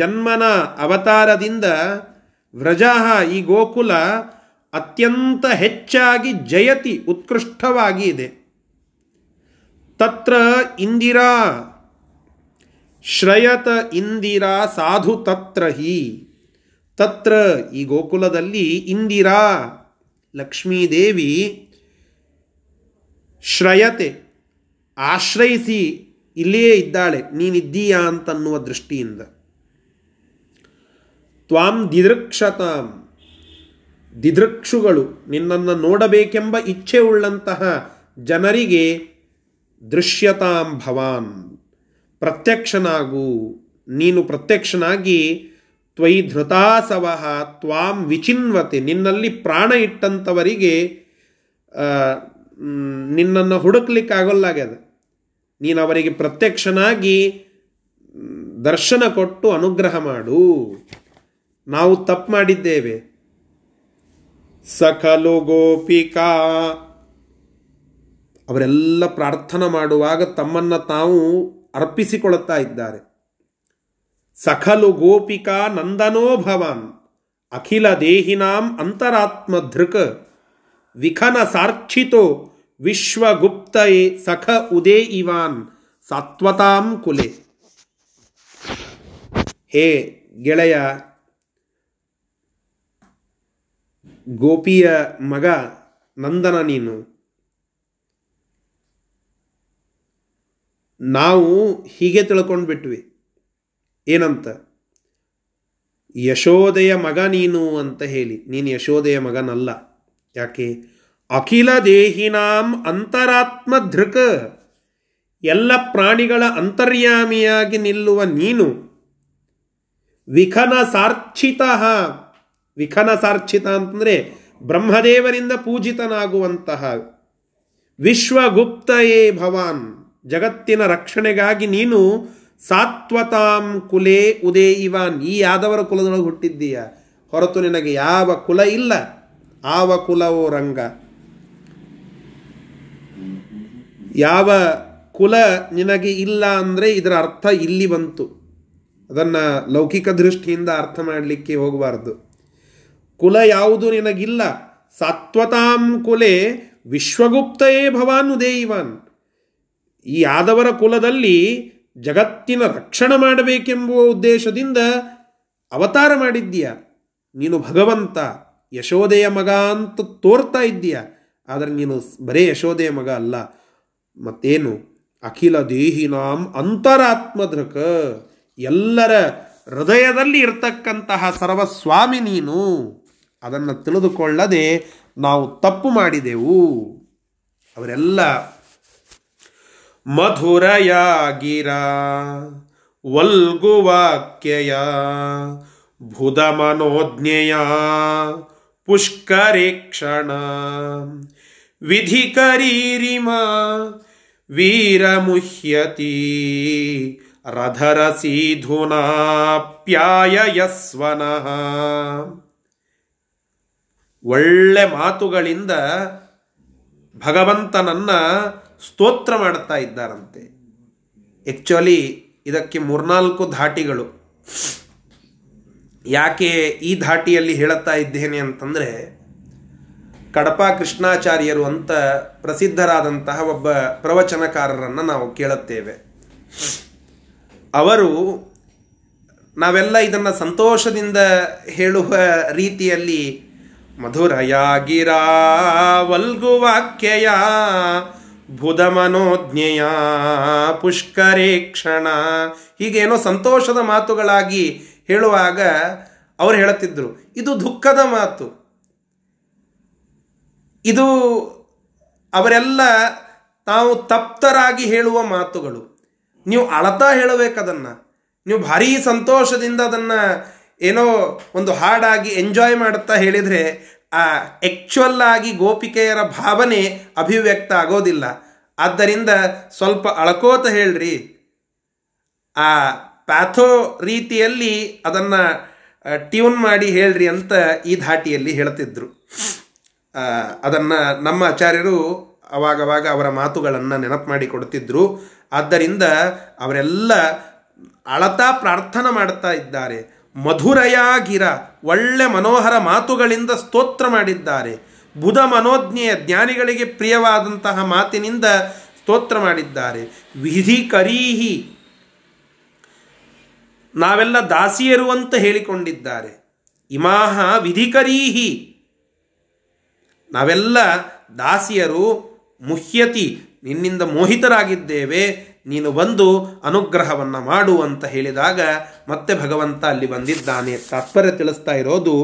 ಜನ್ಮನ ಅವತಾರದಿಂದ ವ್ರಜಃ ಈ ಗೋಕುಲ ಅತ್ಯಂತ ಹೆಚ್ಚಾಗಿ ಜಯತಿ ಉತ್ಕೃಷ್ಟವಾಗಿ ಇದೆ. ತತ್ರ ಇಂದಿರಾ ಶ್ರಯತ ಇಂದಿರಾ ಸಾಧು ತತ್ರ ಹಿ, ತತ್ರ ಈ ಗೋಕುಲದಲ್ಲಿ ಇಂದಿರಾ ಲಕ್ಷ್ಮೀದೇವಿ ಶ್ರಯತೆ ಆಶ್ರಯಿಸಿ ಇಲ್ಲಿಯೇ ಇದ್ದಾಳೆ, ನೀನಿದ್ದೀಯಾ ಅಂತನ್ನುವ ದೃಷ್ಟಿಯಿಂದ. ತ್ವಾಂ ದಿದೃಕ್ಷತಾಂ, ದಿದೃಕ್ಷುಗಳು, ನಿನ್ನನ್ನು ನೋಡಬೇಕೆಂಬ ಇಚ್ಛೆ ಉಳ್ಳಂತಹ ಜನರಿಗೆ ದೃಶ್ಯತಾಂ ಭವಾನ್, ಪ್ರತ್ಯಕ್ಷನಾಗು, ನೀನು ಪ್ರತ್ಯಕ್ಷನಾಗಿ ತ್ವಯಿ ಧೃತಾಸವಹ ತ್ವಾಂ ವಿಚಿನ್ವತೆ, ನಿನ್ನಲ್ಲಿ ಪ್ರಾಣ ಇಟ್ಟಂಥವರಿಗೆ ನಿನ್ನನ್ನು ಹುಡುಕ್ಲಿಕ್ಕಾಗಲ್ಲಾಗ್ಯದ. ನೀನು ಅವರಿಗೆ ಪ್ರತ್ಯಕ್ಷನಾಗಿ ದರ್ಶನ ಕೊಟ್ಟು ಅನುಗ್ರಹ ಮಾಡು. ನಾವು ತಪ್ಪು ಮಾಡಿದ್ದೇವೆ. ಸಖಲು ಗೋಪಿಕಾ, ಅವರೆಲ್ಲ ಪ್ರಾರ್ಥನೆ ಮಾಡುವಾಗ ತಮ್ಮನ್ನು ತಾವು ಅರ್ಪಿಸಿಕೊಳ್ಳುತ್ತಾ ಇದ್ದಾರೆ. ಸಖಲು ಗೋಪಿಕಾ ನಂದನೋ ಭವಾನ್ ಅಖಿಲ ದೇಹಿನಾಂ ಅಂತರಾತ್ಮ ಧೃಕ್ ವಿಖನ ಸಾರ್ಚಿತೋ ವಿಶ್ವಗುಪ್ತಯೇ ಸಖ ಉದೇ ಇವಾನ್ ಸಾತ್ವತಾಂ ಕುಲೆ. ಹೇ ಗೆಳೆಯ, ಗೋಪಿಯ ಮಗ ನಂದನ ನೀನು, ನಾವು ಹೀಗೆ ತಿಳ್ಕೊಂಡು ಬಿಟ್ವಿ. ಏನಂತ? ಯಶೋದೆಯ ಮಗ ನೀನು ಅಂತ ಹೇಳಿ. ನೀನು ಯಶೋದೆಯ ಮಗನಲ್ಲ. ಯಾಕೆ? ಅಖಿಲ ದೇಹಿನಾಂ ಅಂತರಾತ್ಮ ಧೃಕ್, ಎಲ್ಲ ಪ್ರಾಣಿಗಳ ಅಂತರ್ಯಾಮಿಯಾಗಿ ನಿಲ್ಲುವ ನೀನು. ವಿಖನ ಸಾರ್ಚಿತ, ವಿಖನ ಸಾರ್ಚಿತ ಅಂತಂದರೆ ಬ್ರಹ್ಮದೇವರಿಂದ ಪೂಜಿತನಾಗುವಂತಹ. ವಿಶ್ವಗುಪ್ತಯೇ ಭವಾನ್, ಜಗತ್ತಿನ ರಕ್ಷಣೆಗಾಗಿ ನೀನು ಸಾತ್ವತಾಂ ಕುಲೇ ಉದೇ ಇವಾನ್, ಈ ಯಾದವರ ಕುಲದೊಳಗೆ ಹುಟ್ಟಿದ್ದೀಯ, ಹೊರತು ನಿನಗೆ ಯಾವ ಕುಲ ಇಲ್ಲ. ಆವ ಕುಲವೋ ರಂಗ, ಯಾವ ಕುಲ ನಿನಗೆ ಇಲ್ಲ ಅಂದರೆ ಇದರ ಅರ್ಥ ಇಲ್ಲಿ ಬಂತು. ಅದನ್ನು ಲೌಕಿಕ ದೃಷ್ಟಿಯಿಂದ ಅರ್ಥ ಮಾಡಲಿಕ್ಕೆ ಹೋಗಬಾರ್ದು. ಕುಲ ಯಾವುದು ನಿನಗಿಲ್ಲ. ಸಾತ್ವತಾಂ ಕುಲೇ ವಿಶ್ವಗುಪ್ತಯೇ ಭವಾನ್ ಉದೇ ಇವಾನ್, ಈ ಯಾದವರ ಕುಲದಲ್ಲಿ ಜಗತ್ತಿನ ರಕ್ಷಣೆ ಮಾಡಬೇಕೆಂಬುವ ಉದ್ದೇಶದಿಂದ ಅವತಾರ ಮಾಡಿದ್ದೀಯ. ನೀನು ಭಗವಂತ, ಯಶೋದೆಯ ಮಗ ಅಂತ ತೋರ್ತಾ ಇದ್ದೀಯ. ಆದರೆ ನೀನು ಬರೇ ಯಶೋದೆಯ ಮಗ ಅಲ್ಲ. ಮತ್ತೇನು? ಅಖಿಲ ದೇಹಿನಾಂ ಅಂತರಾತ್ಮಧೃಕ, ಎಲ್ಲರ ಹೃದಯದಲ್ಲಿ ಇರ್ತಕ್ಕಂತಹ ಸರ್ವಸ್ವಾಮಿ ನೀನು. ಅದನ್ನು ತಿಳಿದುಕೊಳ್ಳದೆ ನಾವು ತಪ್ಪು ಮಾಡಿದೆವು. ಅವರೆಲ್ಲ ಮಧುರಯ ಗಿರ ವಲ್ಗುವಾಕ್ಯಯ ಭುದಮನೋಜ್ಞೆಯ ಪುಷ್ಕರೇಕ್ಷಣ ವಿಧಿಕರೀರಿಮ ವೀರಮುಹ್ಯತಿ ರಧರಸೀಧುನಾ ಪ್ಯಾಯಯಸ್ವನಃ. ಒಳ್ಳೆ ಮಾತುಗಳಿಂದ ಭಗವಂತನನ್ನು ಸ್ತೋತ್ರ ಮಾಡ್ತಾ ಇದ್ದಾರಂತೆ. ಆ್ಯಕ್ಚುಲಿ ಇದಕ್ಕೆ ಮೂರ್ನಾಲ್ಕು ಧಾಟಿಗಳು. ಯಾಕೆ ಈ ಧಾಟಿಯಲ್ಲಿ ಹೇಳುತ್ತಾ ಇದ್ದೇನೆ ಅಂತಂದರೆ, ಕಡಪಾ ಕೃಷ್ಣಾಚಾರ್ಯರು ಅಂತ ಪ್ರಸಿದ್ಧರಾದಂತಹ ಒಬ್ಬ ಪ್ರವಚನಕಾರರನ್ನು ನಾವು ಕೇಳುತ್ತೇವೆ. ಅವರು ನಾವೆಲ್ಲ ಇದನ್ನು ಸಂತೋಷದಿಂದ ಹೇಳುವ ರೀತಿಯಲ್ಲಿ ಮಧುರಯ ಗಿರಾ ವಲ್ಗುವಾಕ್ಯಯ ಭುಧಮನೋಜ್ಞೆಯ ಪುಷ್ಕರೇಕ್ಷಣ ಹೀಗೇನೋ ಸಂತೋಷದ ಮಾತುಗಳಾಗಿ ಹೇಳುವಾಗ ಅವರು ಹೇಳುತ್ತಿದ್ದರು, ಇದು ದುಃಖದ ಮಾತು. ಇದು ಅವರೆಲ್ಲ ತಾವು ತಪ್ತರಾಗಿ ಹೇಳುವ ಮಾತುಗಳು. ನೀವು ಅಳತಾ ಹೇಳಬೇಕದನ್ನು. ನೀವು ಭಾರೀ ಸಂತೋಷದಿಂದ ಅದನ್ನು ಏನೋ ಒಂದು ಹಾಡಾಗಿ ಎಂಜಾಯ್ ಮಾಡುತ್ತಾ ಹೇಳಿದರೆ ಆ ಆ್ಯಕ್ಚುಲ್ ಆಗಿ ಗೋಪಿಕೆಯರ ಭಾವನೆ ಅಭಿವ್ಯಕ್ತ ಆಗೋದಿಲ್ಲ. ಆದ್ದರಿಂದ ಸ್ವಲ್ಪ ಅಳ್ಕೋತ ಹೇಳ್ರಿ. ಆ ಪ್ಯಾಥೋ ರೀತಿಯಲ್ಲಿ ಅದನ್ನು ಟ್ಯೂನ್ ಮಾಡಿ ಹೇಳ್ರಿ ಅಂತ ಈ ಧಾಟಿಯಲ್ಲಿ ಹೇಳ್ತಿದ್ರು. ಅದನ್ನು ನಮ್ಮ ಆಚಾರ್ಯರು ಅವಾಗವಾಗ ಅವರ ಮಾತುಗಳನ್ನು ನೆನಪು ಮಾಡಿಕೊಡ್ತಿದ್ರು. ಆದ್ದರಿಂದ ಅವರೆಲ್ಲ ಅಳತಾ ಪ್ರಾರ್ಥನೆ ಮಾಡ್ತಾ ಇದ್ದಾರೆ. ಮಧುರಯ ಗಿರ, ಒಳ್ಳೆ ಮನೋಹರ ಮಾತುಗಳಿಂದ ಸ್ತೋತ್ರ ಮಾಡಿದ್ದಾರೆ. ಬುಧ ಮನೋಜ್ಞೆಯ, ಜ್ಞಾನಿಗಳಿಗೆ ಪ್ರಿಯವಾದಂತಹ ಮಾತಿನಿಂದ ಸ್ತೋತ್ರ ಮಾಡಿದ್ದಾರೆ. ವಿಧಿ ಕರೀಹಿ, ನಾವೆಲ್ಲ ದಾಸಿಯರು ಅಂತ ಹೇಳಿಕೊಂಡಿದ್ದಾರೆ. ಇಮಾಹ ವಿಧಿ ಕರೀಹಿ, ನಾವೆಲ್ಲ ದಾಸಿಯರು. ಮುಹ್ಯತಿ, ನಿನ್ನಿಂದ ಮೋಹಿತರಾಗಿದ್ದೇವೆ, ನೀನು ಬಂದು ಅನುಗ್ರಹವನ್ನು ಮಾಡು ಅಂತ ಹೇಳಿದಾಗ ಮತ್ತೆ ಭಗವಂತ ಅಲ್ಲಿ ಬಂದಿದ್ದಾನೆ. ತಾತ್ಪರ್ಯ ತಿಳಿಸ್ತಾ ಇರೋದು,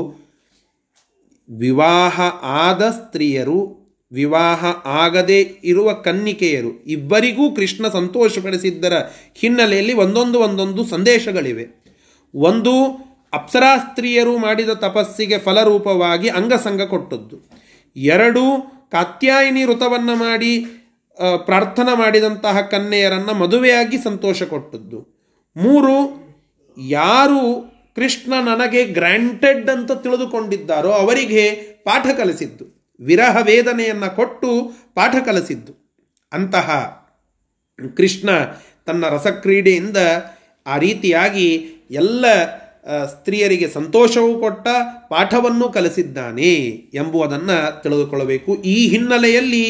ವಿವಾಹ ಆದ ಸ್ತ್ರೀಯರು, ವಿವಾಹ ಆಗದೇ ಇರುವ ಕನ್ನಿಕೆಯರು ಇಬ್ಬರಿಗೂ ಕೃಷ್ಣ ಸಂತೋಷಪಡಿಸಿದ್ದರ ಹಿನ್ನೆಲೆಯಲ್ಲಿ ಒಂದೊಂದು ಒಂದೊಂದು ಸಂದೇಶಗಳಿವೆ. ಒಂದು, ಅಪ್ಸರಾ ಸ್ತ್ರೀಯರು ಮಾಡಿದ ತಪಸ್ಸಿಗೆ ಫಲರೂಪವಾಗಿ ಅಂಗಸಂಗ ಕೊಟ್ಟದ್ದು. ಎರಡು, ಕಾತ್ಯಾಯಿನಿ ವ್ರತವನ್ನು ಮಾಡಿ ಪ್ರಾರ್ಥನಾ ಮಾಡಿದಂತಹ ಕನ್ಯೆಯರನ್ನು ಮದುವೆಯಾಗಿ ಸಂತೋಷ ಕೊಟ್ಟದ್ದು. ಮೂರು, ಯಾರು ಕೃಷ್ಣ ನನಗೆ ಗ್ರ್ಯಾಂಟೆಡ್ ಅಂತ ತಿಳಿದುಕೊಂಡಿದ್ದಾರೋ ಅವರಿಗೆ ಪಾಠ ಕಲಿಸಿದ್ದು, ವಿರಹ ವೇದನೆಯನ್ನು ಕೊಟ್ಟು ಪಾಠ ಕಲಿಸಿದ್ದು. ಅಂತಹ ಕೃಷ್ಣ ತನ್ನ ರಸಕ್ರೀಡೆಯಿಂದ ಆ ರೀತಿಯಾಗಿ ಎಲ್ಲ ಸ್ತ್ರೀಯರಿಗೆ ಸಂತೋಷವೂ ಕೊಟ್ಟ, ಪಾಠವನ್ನು ಕಲಿಸಿದ್ದಾನೆ ಎಂಬುವುದನ್ನು ತಿಳಿದುಕೊಳ್ಳಬೇಕು. ಈ ಹಿನ್ನೆಲೆಯಲ್ಲಿ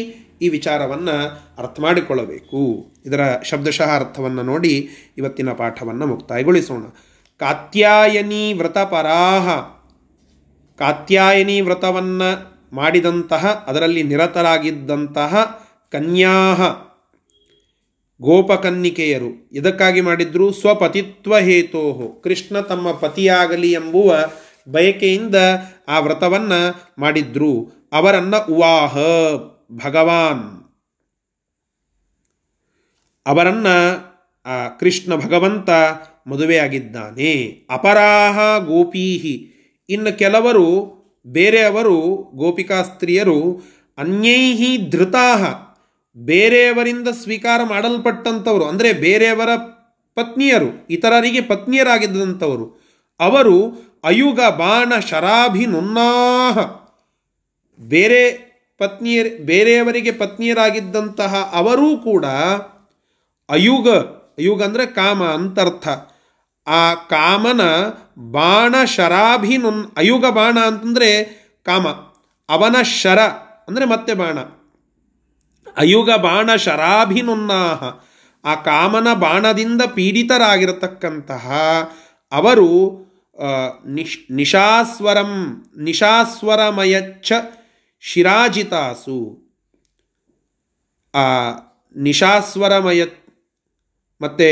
ಈ ವಿಚಾರವನ್ನು ಅರ್ಥ ಮಾಡಿಕೊಳ್ಳಬೇಕು. ಇದರ ಶಬ್ದಶಃ ಅರ್ಥವನ್ನು ನೋಡಿ ಇವತ್ತಿನ ಪಾಠವನ್ನು ಮುಕ್ತಾಯಗೊಳಿಸೋಣ. ಕಾತ್ಯಾಯನಿ ವ್ರತ ಪರಾಹ, ಕಾತ್ಯಾಯನಿ ವ್ರತವನ್ನು ಮಾಡಿದಂತಹ, ಅದರಲ್ಲಿ ನಿರತರಾಗಿದ್ದಂತಹ ಕನ್ಯಾ ಗೋಪಕನ್ನಿಕೆಯರು ಇದಕ್ಕಾಗಿ ಮಾಡಿದ್ರು. ಸ್ವಪತಿತ್ವ ಹೇತೋಹೋ, ಕೃಷ್ಣ ತಮ್ಮ ಪತಿಯಾಗಲಿ ಎಂಬುವ ಬಯಕೆಯಿಂದ ಆ ವ್ರತವನ್ನು ಮಾಡಿದ್ರು. ಅವರನ್ನು ಉವಾಹ ಭಗವಾನ್, ಅವರನ್ನು ಆ ಕೃಷ್ಣ ಭಗವಂತ ಮದುವೆಯಾಗಿದ್ದಾನೆ. ಅಪರಾಹ ಗೋಪೀಹಿ, ಇನ್ನು ಕೆಲವರು ಬೇರೆಯವರು ಗೋಪಿಕಾ ಸ್ತ್ರೀಯರು ಅನ್ಯೈಹಿ ಧೃತಾಹ, ಬೇರೆಯವರಿಂದ ಸ್ವೀಕಾರ ಮಾಡಲ್ಪಟ್ಟಂಥವರು, ಅಂದರೆ ಬೇರೆಯವರ ಪತ್ನಿಯರು, ಇತರರಿಗೆ ಪತ್ನಿಯರಾಗಿದ್ದಂಥವರು, ಅವರು ಅಯುಗ ಬಾಣ ಶರಾಭಿನುನ್ನಾಹ, ಬೇರೆ ಪತ್ನಿಯ ಬೇರೆಯವರಿಗೆ ಪತ್ನಿಯರಾಗಿದ್ದಂತಹ ಅವರೂ ಕೂಡ ಅಯುಗ, ಅಯುಗ ಅಂದರೆ ಕಾಮ ಅಂತರ್ಥ, ಆ ಕಾಮನ ಬಾಣ ಶರಾಭಿನುನ್, ಅಯುಗ ಬಾಣ ಅಂತಂದರೆ ಕಾಮ, ಅವನ ಶರ ಅಂದರೆ ಮತ್ತೆ ಬಾಣ, ಅಯುಗ ಬಾಣ ಶರಾಭಿನುನ್ನಾಹ, ಆ ಕಾಮನ ಬಾಣದಿಂದ ಪೀಡಿತರಾಗಿರತಕ್ಕಂತಹ ಅವರು ನಿಶ್ ನಿಶಾಸ್ವರಂ ನಿಶಾಸ್ವರಮಯಚ್ಛ ಶಿರಾಜಿತಾಸು, ಆ ನಿಶಾಸ್ವರಮಯ ಮತ್ತು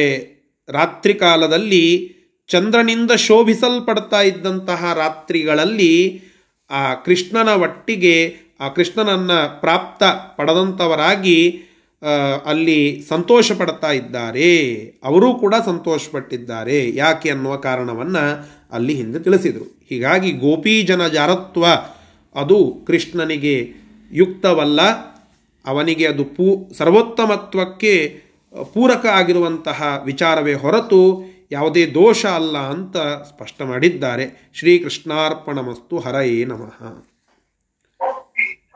ರಾತ್ರಿ ಕಾಲದಲ್ಲಿ ಚಂದ್ರನಿಂದ ಶೋಭಿಸಲ್ಪಡ್ತಾ ಇದ್ದಂತಹ ರಾತ್ರಿಗಳಲ್ಲಿ ಆ ಕೃಷ್ಣನ ಒಟ್ಟಿಗೆ ಆ ಕೃಷ್ಣನನ್ನು ಪ್ರಾಪ್ತ ಪಡೆದಂಥವರಾಗಿ ಅಲ್ಲಿ ಸಂತೋಷ ಪಡ್ತಾ ಇದ್ದಾರೆ. ಅವರೂ ಕೂಡ ಸಂತೋಷಪಟ್ಟಿದ್ದಾರೆ. ಯಾಕೆ ಅನ್ನುವ ಕಾರಣವನ್ನು ಅಲ್ಲಿ ಹಿಂದೆ ತಿಳಿಸಿದರು. ಹೀಗಾಗಿ ಗೋಪೀಜನ ಜಾರತ್ವ ಅದು ಕೃಷ್ಣನಿಗೆ ಯುಕ್ತವಲ್ಲ, ಅವನಿಗೆ ಅದು ಪೂ ಸರ್ವೋತ್ತಮತ್ವಕ್ಕೆ ಪೂರಕ ಆಗಿರುವಂತಹ ವಿಚಾರವೇ ಹೊರತು ಯಾವುದೇ ದೋಷ ಅಲ್ಲ ಅಂತ ಸ್ಪಷ್ಟ ಮಾಡಿದ್ದಾರೆ. ಶ್ರೀಕೃಷ್ಣಾರ್ಪಣಮಸ್ತು. ಹರಯೇ ನಮಃ.